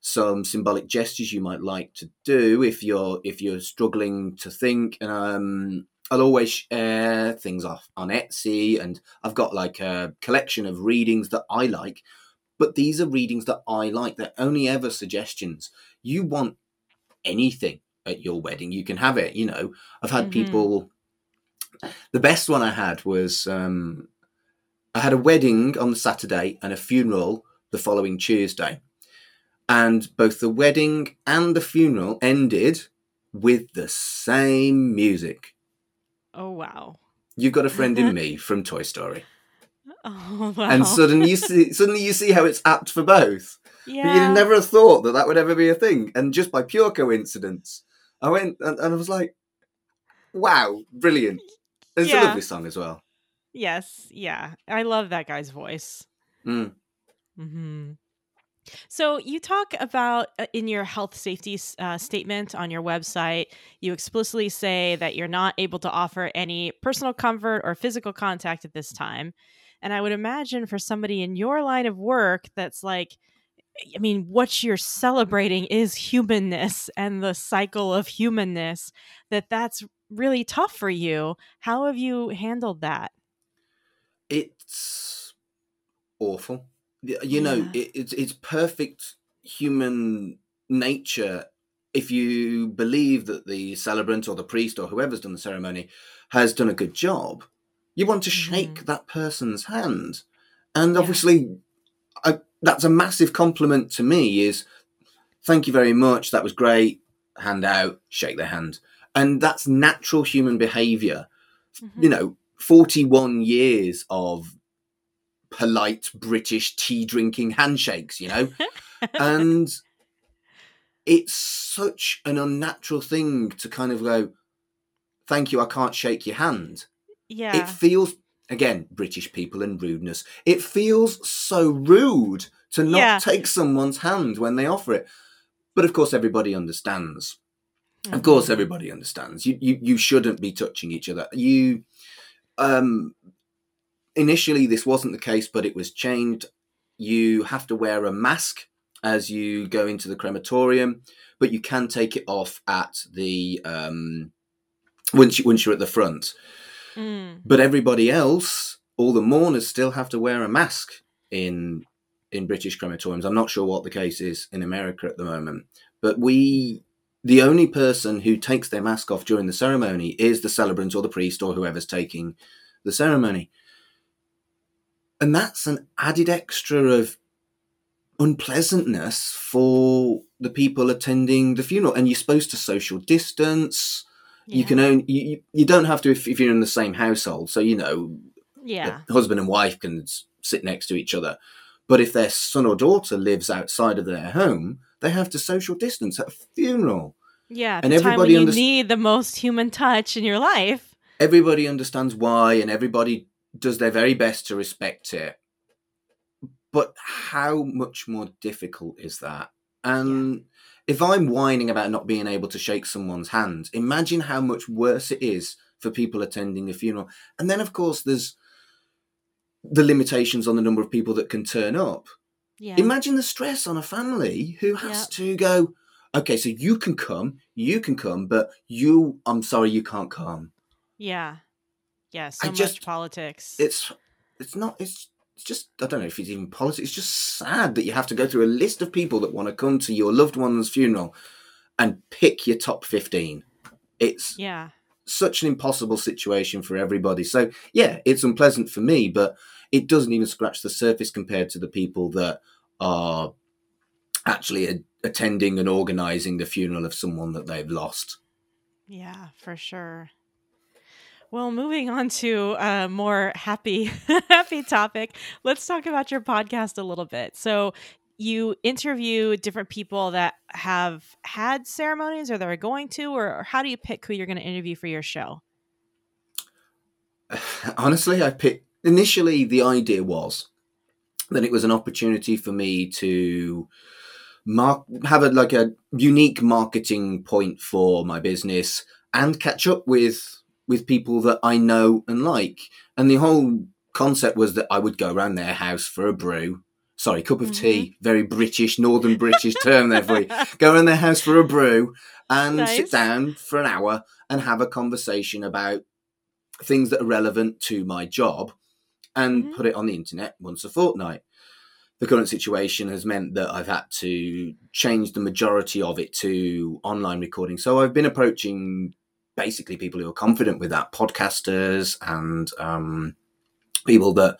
some symbolic gestures you might like to do if you're if you're struggling to think. And um I'll always share things off on Etsy, and I've got like a collection of readings that I like, But these are readings that I like. They're only ever suggestions. You want anything at your wedding, you can have it. You know, I've had mm-hmm. people. The best one I had was um, I had a wedding on the Saturday and a funeral the following Tuesday. And both the wedding and the funeral ended with the same music. Oh, wow. You've Got a Friend in Me from Toy Story. Oh, wow. And suddenly you see, suddenly you see how it's apt for both. Yeah. But you'd never have thought that that would ever be a thing. And just by pure coincidence, I went and, and I was like, wow, brilliant. It's yeah. a lovely song as well. Yes, yeah. I love that guy's voice. Mm. Mm-hmm. So you talk about uh, in your health safety uh, statement on your website, you explicitly say that you're not able to offer any personal comfort or physical contact at this time. And I would imagine for somebody in your line of work, that's like, I mean, what you're celebrating is humanness and the cycle of humanness, that that's really tough for you. How have you handled that? It's awful. You know, yeah. it, it's it's perfect human nature. If you believe that the celebrant or the priest or whoever's done the ceremony has done a good job, you want to mm-hmm. shake that person's hand. And yeah. obviously, I, that's a massive compliment to me is, thank you very much, that was great, hand out, shake their hand. And that's natural human behaviour. Mm-hmm. You know, forty-one years of polite British tea drinking handshakes, you know, and it's such an unnatural thing to kind of go, thank you, I can't shake your hand. Yeah. It feels, again, British people and rudeness. It feels so rude to not yeah. take someone's hand when they offer it. But of course, everybody understands. Mm-hmm. Of course, everybody understands. You, you, you shouldn't be touching each other. You, um, Initially, this wasn't the case, but it was changed. You have to wear a mask as you go into the crematorium, but you can take it off at the um, once you, once you're at the front. Mm. But everybody else, all the mourners, still have to wear a mask in in British crematoriums. I'm not sure what the case is in America at the moment, but we the only person who takes their mask off during the ceremony is the celebrant or the priest or whoever's taking the ceremony. And that's an added extra of unpleasantness for the people attending the funeral. And you're supposed to social distance. Yeah. You can only, you, you don't have to if, if you're in the same household. So, you know, yeah. husband and wife can sit next to each other. But if their son or daughter lives outside of their home, they have to social distance at a funeral. Yeah, and the time when you under- need the most human touch in your life. Everybody understands why, and everybody does their very best to respect it. But how much more difficult is that? And yeah. if I'm whining about not being able to shake someone's hand, imagine how much worse it is for people attending a funeral. And then, of course, there's the limitations on the number of people that can turn up. Yeah. Imagine the stress on a family who has yep. to go, okay, so you can come, you can come, but you, I'm sorry, you can't come. Yeah. Yeah, so I much just, politics. It's it's not, it's, it's just, I don't know if it's even politics. It's just sad that you have to go through a list of people that want to come to your loved one's funeral and pick your top fifteen. It's yeah. such an impossible situation for everybody. So, yeah, it's unpleasant for me, but it doesn't even scratch the surface compared to the people that are actually a- attending and organising the funeral of someone that they've lost. Yeah, for sure. Well, moving on to a more happy, happy topic, let's talk about your podcast a little bit. So you interview different people that have had ceremonies or that are going to, or, or how do you pick who you're going to interview for your show? Honestly, I picked, initially the idea was that it was an opportunity for me to mark, have a, like a unique marketing point for my business and catch up with with people that I know and like. And the whole concept was that I would go around their house for a brew. Sorry, cup of mm-hmm. tea. Very British, Northern British term there for you. Go around their house for a brew and nice. Sit down for an hour and have a conversation about things that are relevant to my job and mm-hmm. put it on the internet once a fortnight. the current situation has meant that I've had to change the majority of it to online recording. So I've been approaching basically people who are confident with that, podcasters and um, people that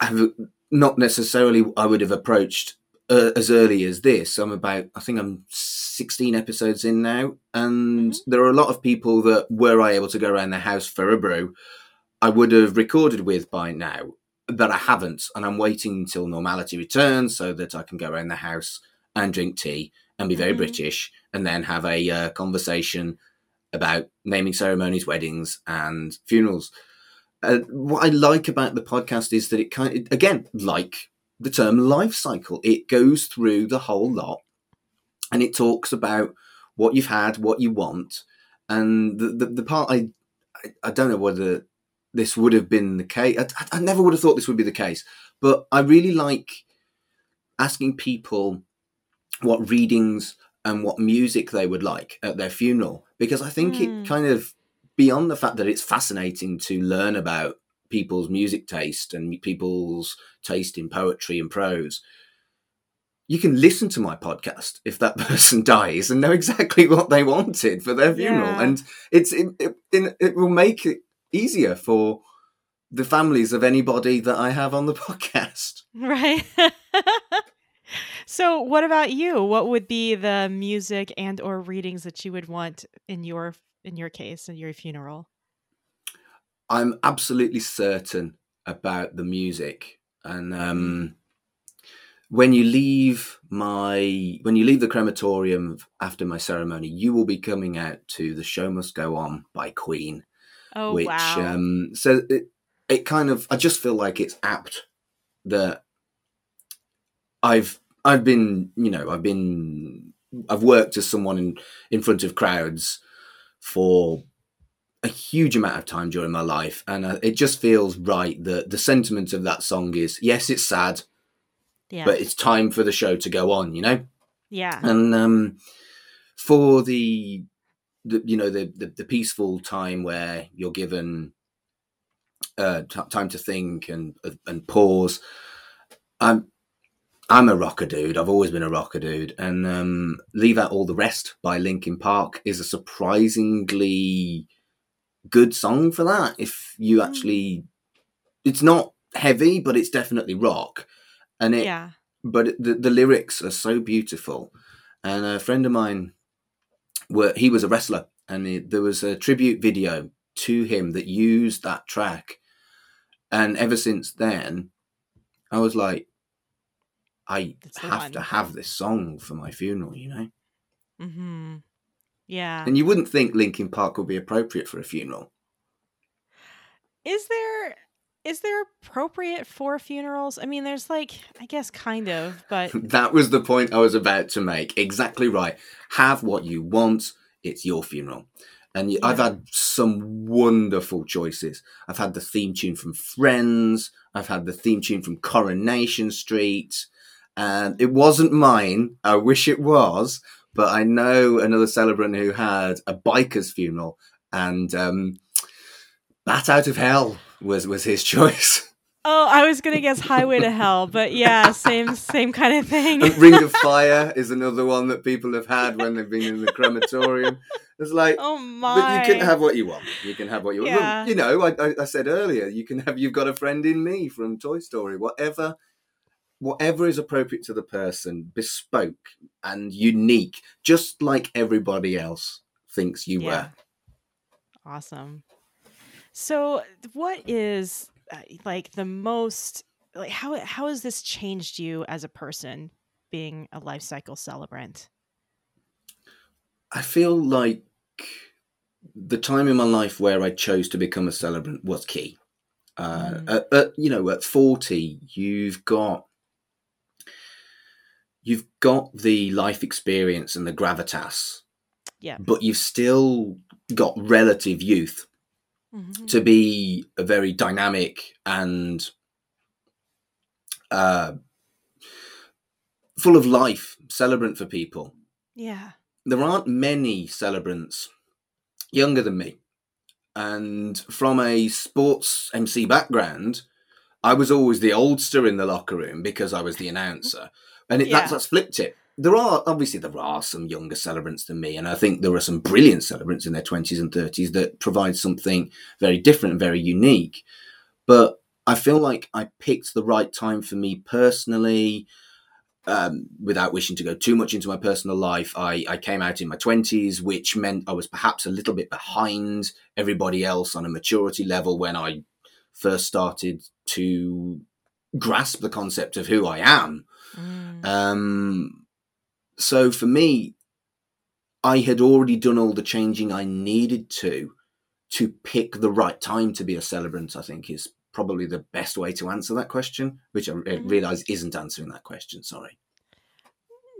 have not necessarily I would have approached uh, as early as this. I'm about, I think I'm sixteen episodes in now. And mm-hmm. there are a lot of people that were I able to go around their house for a brew, I would have recorded with by now, but I haven't. And I'm waiting until normality returns so that I can go around the house and drink tea and be very mm-hmm. British, and then have a uh, conversation about naming ceremonies, weddings and funerals. Uh, what I like about the podcast is that it kind of, again, like the term life cycle, it goes through the whole lot and it talks about what you've had, what you want. And the, the, the part I, I, I don't know whether this would have been the case. I, I never would have thought this would be the case, but I really like asking people what readings and what music they would like at their funeral, because I think mm. it kind of, beyond the fact that it's fascinating to learn about people's music taste and people's taste in poetry and prose, you can listen to my podcast if that person dies and know exactly what they wanted for their funeral. Yeah. And it's it, it, it will make it easier for the families of anybody that I have on the podcast. Right. So what about you? What would be the music and or readings that you would want in your in your case, in your funeral? I'm absolutely certain about the music. And um, when you leave my when you leave the crematorium after my ceremony, you will be coming out to The Show Must Go On by Queen. Oh, which, wow. Um, so it, it kind of, I just feel like it's apt that I've I've been, you know, I've been, I've worked as someone in, in front of crowds for a huge amount of time during my life. And uh, it just feels right that the sentiment of that song is, yes, it's sad, yeah. but it's time for the show to go on, you know? Yeah. And um, for the, the, you know, the, the, the peaceful time where you're given uh, t- time to think and, and pause, I'm, I'm a rocker dude. I've always been a rocker dude. And um, Leave Out All the Rest by Linkin Park is a surprisingly good song for that. If you actually, it's not heavy, but it's definitely rock. And it, yeah. But the, the lyrics are so beautiful. And a friend of mine, were, he was a wrestler, and it, there was a tribute video to him that used that track. And ever since then, I was like, I have one. to have this song for my funeral, you know? Mm-hmm. Yeah. And you wouldn't think Linkin Park would be appropriate for a funeral. Is there, is there appropriate for funerals? I mean, there's like, I guess kind of, but... That was the point I was about to make. Exactly right. Have what you want. It's your funeral. And you, yeah. I've had some wonderful choices. I've had the theme tune from Friends. I've had the theme tune from Coronation Street. And it wasn't mine. I wish it was, but I know another celebrant who had a biker's funeral, and um, Bat Out of Hell was, was his choice. Oh, I was going to guess Highway to Hell, but yeah, same same kind of thing. Ring of Fire is another one that people have had when they've been in the crematorium. It's like, oh my. But you can have what you want. You can have what you want. Yeah. Well, you know, I, I said earlier, you can have You've Got a Friend in Me from Toy Story, whatever. Whatever is appropriate to the person, bespoke and unique, just like everybody else thinks you yeah. were. Awesome. So what is like the most, like how, how has this changed you as a person being a life cycle celebrant? I feel like the time in my life where I chose to become a celebrant was key. Uh, mm. at, at, you know, at forty, you've got, You've got the life experience and the gravitas, yeah. but you've still got relative youth mm-hmm. to be a very dynamic and uh, full of life celebrant for people. Yeah. There aren't many celebrants younger than me. And from a sports M C background, I was always the oldster in the locker room because I was the announcer. And it, yeah. that's, that's flipped it. There are, obviously, there are some younger celebrants than me. And I think there are some brilliant celebrants in their twenties and thirties that provide something very different and very unique. But I feel like I picked the right time for me personally. Um, without wishing to go too much into my personal life, I, I came out in my twenties, which meant I was perhaps a little bit behind everybody else on a maturity level when I first started to grasp the concept of who I am. Mm. Um, so for me, I had already done all the changing I needed to, to pick the right time to be a celebrant, I think is probably the best way to answer that question, which I realize isn't answering that question. Sorry.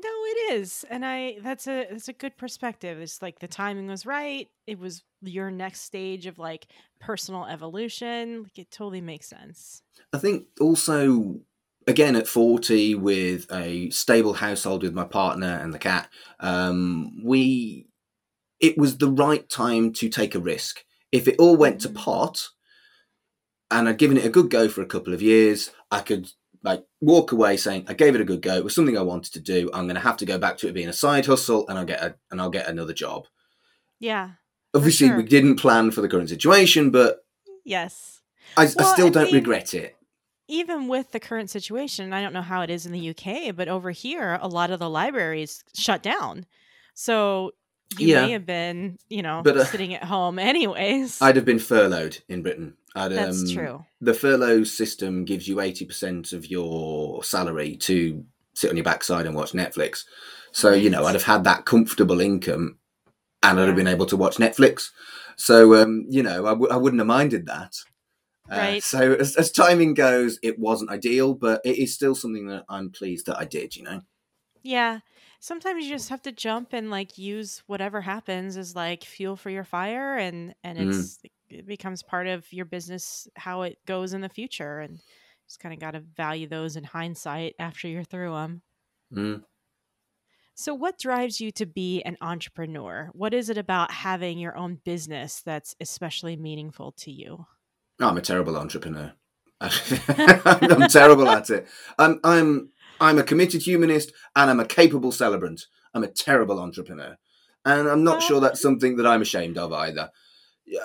No, it is. And I, that's a, that's a good perspective. It's like the timing was right. It was your next stage of like personal evolution. Like it totally makes sense. I think also, again, at forty with a stable household with my partner and the cat, um, we, it was the right time to take a risk. If it all went mm-hmm. to pot, and I'd given it a good go for a couple of years, I could like walk away saying, I gave it a good go. It was something I wanted to do. I'm going to have to go back to it being a side hustle and I'll get a, and I'll get another job. Yeah. Obviously, sure. we didn't plan for the current situation, but yes, I, well, I still don't I mean, regret it. Even with the current situation, I don't know how it is in the U K, but over here, a lot of the libraries shut down. So you yeah. may have been, you know, but, uh, sitting at home anyways. I'd have been furloughed in Britain. I'd, That's um, true. The furlough system gives you eighty percent of your salary to sit on your backside and watch Netflix. So, right. you know, I'd have had that comfortable income and yeah. I'd have been able to watch Netflix. So, um, you know, I, w- I wouldn't have minded that. Uh, right. So as, as timing goes, it wasn't ideal, but it is still something that I'm pleased that I did, you know? Yeah. Sometimes you just have to jump and like use whatever happens as like fuel for your fire, and, and it's mm. it becomes part of your business, how it goes in the future, and just kind of got to value those in hindsight after you're through them. Mm. So what drives you to be an entrepreneur? What is it about having your own business that's especially meaningful to you? Oh, I'm a terrible entrepreneur. I'm terrible at it. I'm, I'm, I'm a committed humanist and I'm a capable celebrant. I'm a terrible entrepreneur. And I'm not sure that's something that I'm ashamed of either.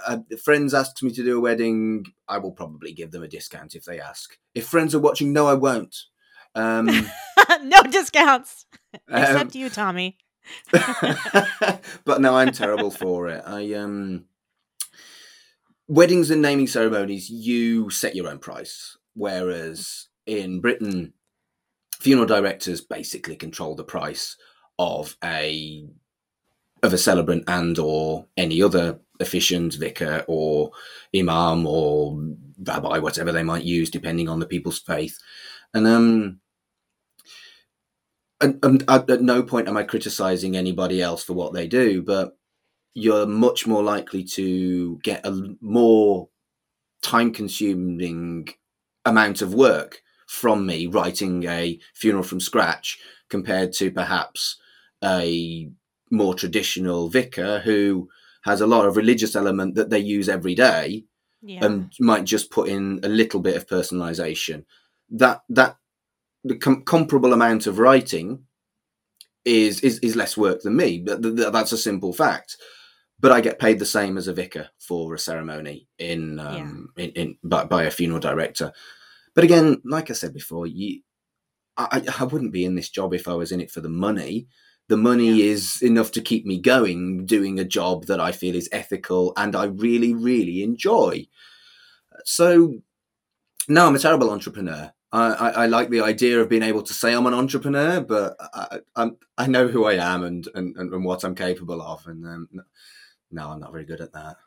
Uh, friends ask me to do a wedding. I will probably give them a discount if they ask. If friends are watching, no, I won't. Um, no discounts. Except um, you, Tommy. But no, I'm terrible for it. I um, weddings and naming ceremonies, you set your own price. Whereas in Britain, funeral directors basically control the price of a of a celebrant and or any other officiant, vicar or imam or rabbi, whatever they might use, depending on the people's faith. And um, and, and at no point am I criticising anybody else for what they do, but you're much more likely to get a more time-consuming amount of work from me writing a funeral from scratch compared to perhaps a more traditional vicar who has a lot of religious element that they use every day yeah. and might just put in a little bit of personalization. That that the com- comparable amount of writing is, is, is less work than me. That's a simple fact. But I get paid the same as a vicar for a ceremony in um, yeah. in, in by, by a funeral director. But again, like I said before, you, I, I wouldn't be in this job if I was in it for the money. The money yeah. is enough to keep me going, doing a job that I feel is ethical and I really, really enjoy. So, no, I'm a terrible entrepreneur. I, I, I like the idea of being able to say I'm an entrepreneur, but I, I'm, I know who I am and, and, and what I'm capable of. And um, no, I'm not very good at that.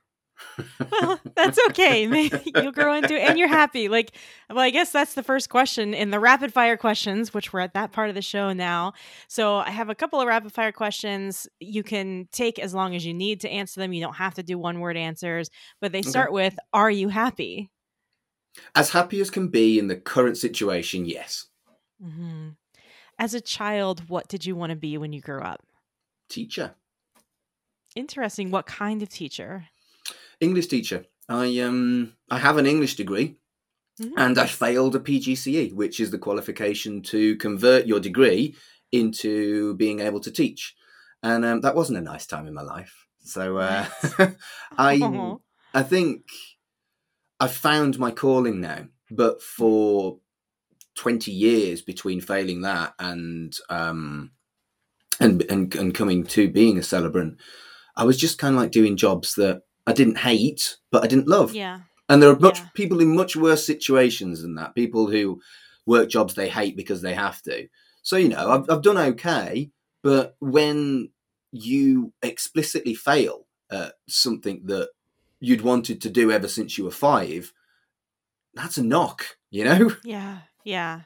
Well, that's okay. You'll grow into it and you're happy. Like, well, I guess that's the first question in the rapid fire questions, which we're at that part of the show now. So I have a couple of rapid fire questions. You can take as long as you need to answer them. You don't have to do one word answers, but they start okay. with, are you happy? As happy as can be in the current situation. Yes. Mm-hmm. As a child, what did you want to be when you grew up? Teacher. Interesting. What kind of teacher? English teacher. I um I have an English degree. Mm-hmm. And I failed a P G C E, which is the qualification to convert your degree into being able to teach. And um, that wasn't a nice time in my life. So uh, nice. I, Aww. I think I've found my calling now, but for twenty years between failing that and, um, and, and, and coming to being a celebrant, I was just kind of like doing jobs that I didn't hate, but I didn't love. Yeah. And there are much yeah. people in much worse situations than that. People who work jobs they hate because they have to. So, you know, I've, I've done okay, but when you explicitly fail at something that you'd wanted to do ever since you were five, that's a knock, you know? Yeah, yeah.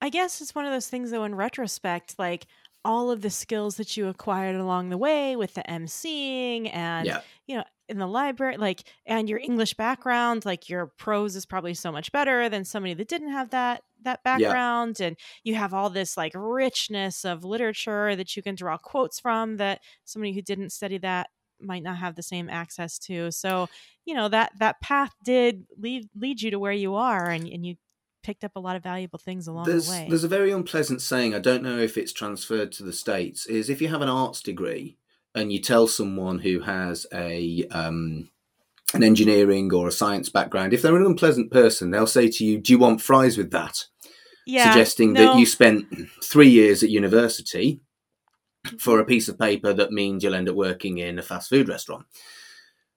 I guess it's one of those things, though, in retrospect, like all of the skills that you acquired along the way with the emceeing and, yeah. you know, in the library, like, and your English background, like your prose is probably so much better than somebody that didn't have that that background. Yeah. And you have all this like richness of literature that you can draw quotes from that somebody who didn't study that might not have the same access to. So, you know, that, that path did lead, lead you to where you are, and, and you picked up a lot of valuable things along there's, the way. There's a very unpleasant saying, I don't know if it's transferred to the States, is if you have an arts degree and you tell someone who has a um, an engineering or a science background, if they're an unpleasant person, they'll say to you, do you want fries with that? Yeah, suggesting no. that you spent three years at university for a piece of paper that means you'll end up working in a fast food restaurant.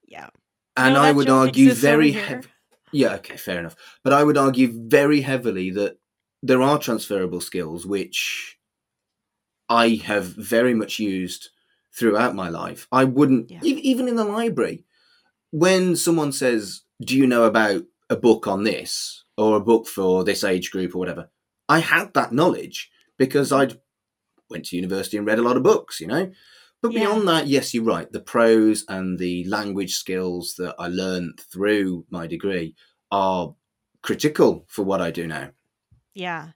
Yeah. And no, I would argue very heavily... Yeah, okay, fair enough. But I would argue very heavily that there are transferable skills, which I have very much used throughout my life. I wouldn't, yeah. e- even in the library, when someone says, do you know about a book on this or a book for this age group or whatever? I had that knowledge because I'd went to university and read a lot of books, you know? But yeah. beyond that, yes, you're right. The prose and the language skills that I learned through my degree are critical for what I do now. Yeah.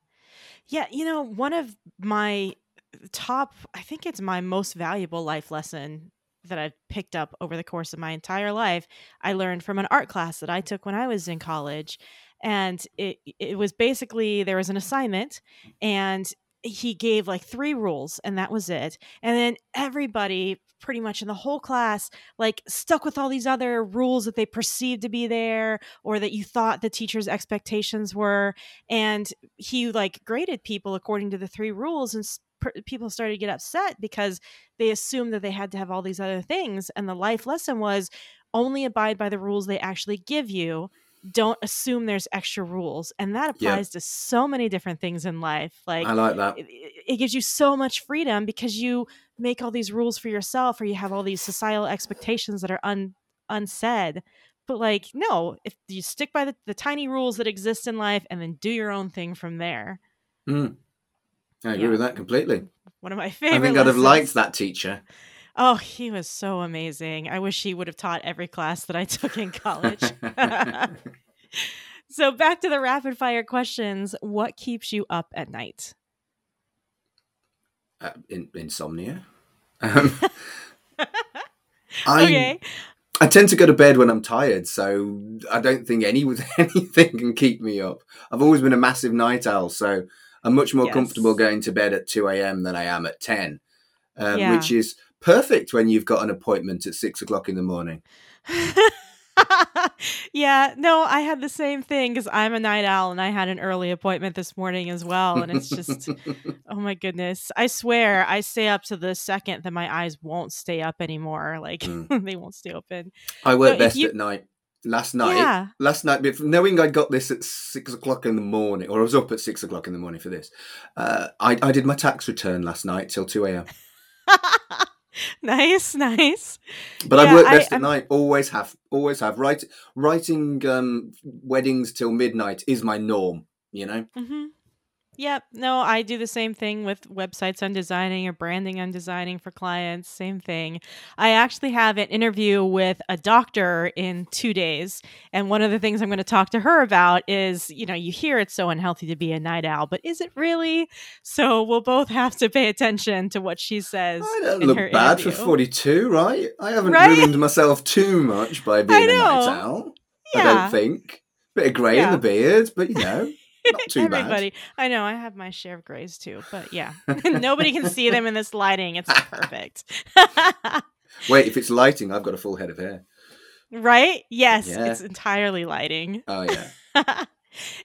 Yeah. You know, one of my top, I think it's my most valuable life lesson that I've picked up over the course of my entire life, I learned from an art class that I took when I was in college. And it it was basically, there was an assignment and he gave like three rules and that was it. And then everybody pretty much in the whole class like stuck with all these other rules that they perceived to be there or that you thought the teacher's expectations were. And he like graded people according to the three rules, and sp- people started to get upset because they assumed that they had to have all these other things. And the life lesson was only abide by the rules they actually give you. Don't assume there's extra rules. And that applies yeah. to so many different things in life. Like, I like that. It, it gives you so much freedom because you make all these rules for yourself, or you have all these societal expectations that are un, unsaid. But like, no, if you stick by the, the tiny rules that exist in life and then do your own thing from there. Mm. I agree yeah. with that completely. One of my favorite I think lessons. I'd have liked that teacher. Oh, he was so amazing. I wish he would have taught every class that I took in college. So back to the rapid fire questions. What keeps you up at night? Uh, in, insomnia. Um, I, okay. I tend to go to bed when I'm tired, so I don't think any anything can keep me up. I've always been a massive night owl, so I'm much more yes. comfortable going to bed at two a.m. than I am at ten, um, yeah. which is... perfect when you've got an appointment at six o'clock in the morning. Yeah, no, I had the same thing because I'm a night owl and I had an early appointment this morning as well. And it's just, oh my goodness. I swear I stay up to the second that my eyes won't stay up anymore. Like mm. they won't stay open. I work so best you... at night. Last night, yeah. last night, knowing I got this at six o'clock in the morning, or I was up at six o'clock in the morning for this. Uh, I, I did my tax return last night till two a.m. Nice, nice. But yeah, I work best I, at night. Always have, always have. Write, writing um, weddings till midnight is my norm, you know? Mm-hmm. Yep. No, I do the same thing with websites I'm designing or branding I'm designing for clients. Same thing. I actually have an interview with a doctor in two days. And one of the things I'm going to talk to her about is, you know, you hear it's so unhealthy to be a night owl, but is it really? So we'll both have to pay attention to what she says. I don't in look her bad interview. For forty-two, right? I haven't right? ruined myself too much by being a night owl. Yeah. I don't think. bit of grey yeah. in the beard, but you know, not too Everybody. Bad. I know I have my share of greys too, but yeah, nobody can see them in this lighting. It's perfect. Wait, if it's lighting, I've got a full head of hair. Right? Yes, yeah. It's entirely lighting. Oh yeah.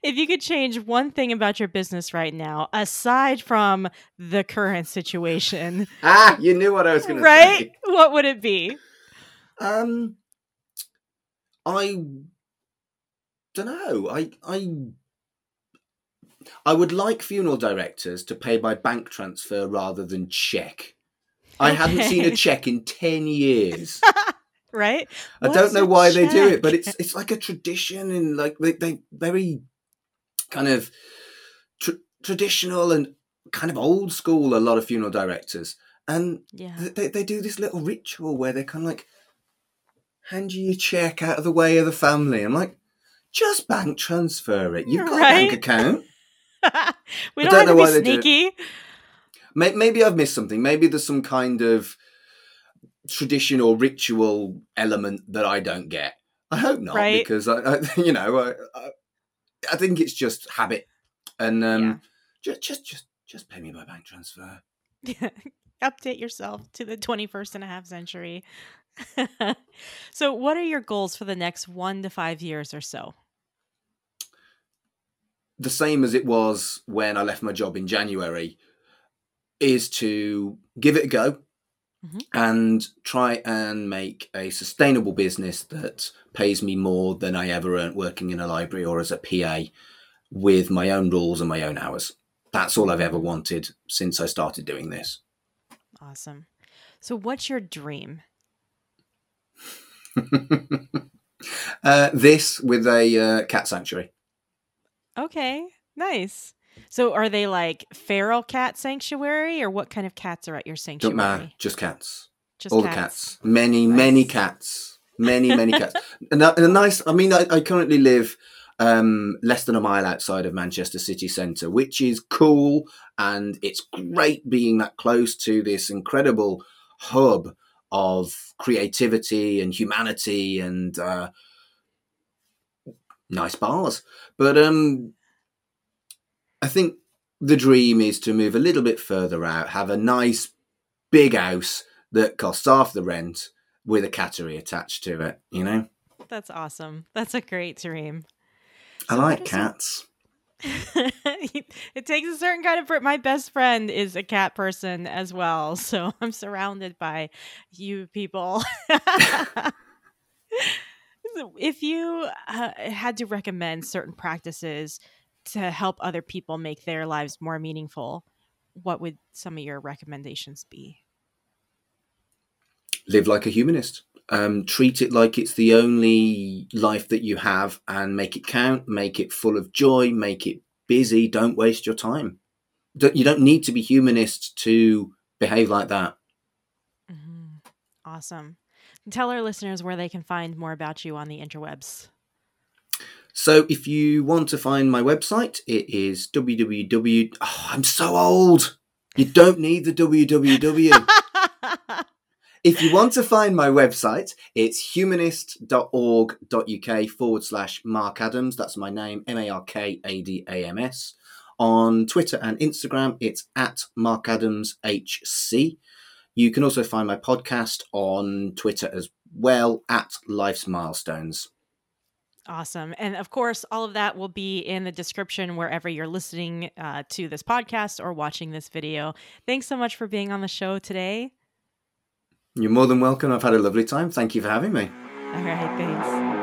If you could change one thing about your business right now, aside from the current situation. Ah, you knew what I was going right? to say. Right? What would it be? Um, I don't know. I I I would like funeral directors to pay by bank transfer rather than check. I okay. hadn't seen a check in ten years. Right? I What's don't know why check? They do it, but it's it's like a tradition, and like they they very kind of tra- traditional and kind of old school. A lot of funeral directors, and yeah. they they do this little ritual where they kind of like hand you your check out of the way of the family. I'm like, just bank transfer it. You've got right? a bank account. we I don't, don't know have to be why sneaky. They do it. Maybe I've missed something. Maybe there's some kind of tradition or ritual element that I don't get. I hope not, right? Because I, I, you know, I, I, I think it's just habit, and um, yeah. just, just, just, just pay me by bank transfer. Yeah. Update yourself to the twenty-first and a half century. So, what are your goals for the next one to five years or so? The same as it was when I left my job in January, is to give it a go. Mm-hmm. And try and make a sustainable business that pays me more than I ever earned working in a library or as a P A, with my own rules and my own hours. That's all I've ever wanted since I started doing this. Awesome. So what's your dream? uh, this with a uh, cat sanctuary. Okay, nice. So are they like feral cat sanctuary, or what kind of cats are at your sanctuary? Don't matter, just cats. Just All cats. the cats. Many, nice. many cats. Many, many cats. And a, and a nice, I mean, I, I currently live um, less than a mile outside of Manchester city centre, which is cool. And it's great being that close to this incredible hub of creativity and humanity and uh, nice bars. But, um... I think the dream is to move a little bit further out, have a nice big house that costs half the rent with a cattery attached to it, you know? That's awesome. That's a great dream. I so like cats. It... it takes a certain kind of... Per- My best friend is a cat person as well, so I'm surrounded by you people. If you uh, had to recommend certain practices to help other people make their lives more meaningful, what would some of your recommendations be? Live like a humanist. Um, treat it like it's the only life that you have, and make it count, make it full of joy, make it busy. Don't waste your time. You don't need to be humanist to behave like that. Mm-hmm. Awesome. Tell our listeners where they can find more about you on the interwebs. So if you want to find my website, it is www... Oh, I'm so old. You don't need the www. If you want to find my website, it's humanist dot org dot U K forward slash Mark Adams. That's my name, M A R K A D A M S. On Twitter and Instagram, it's at Mark Adams H C. You can also find my podcast on Twitter as well, at Life's Milestones. Awesome. And of course, all of that will be in the description wherever you're listening uh, to this podcast or watching this video. Thanks so much for being on the show today. You're more than welcome. I've had a lovely time. Thank you for having me. All right. Thanks.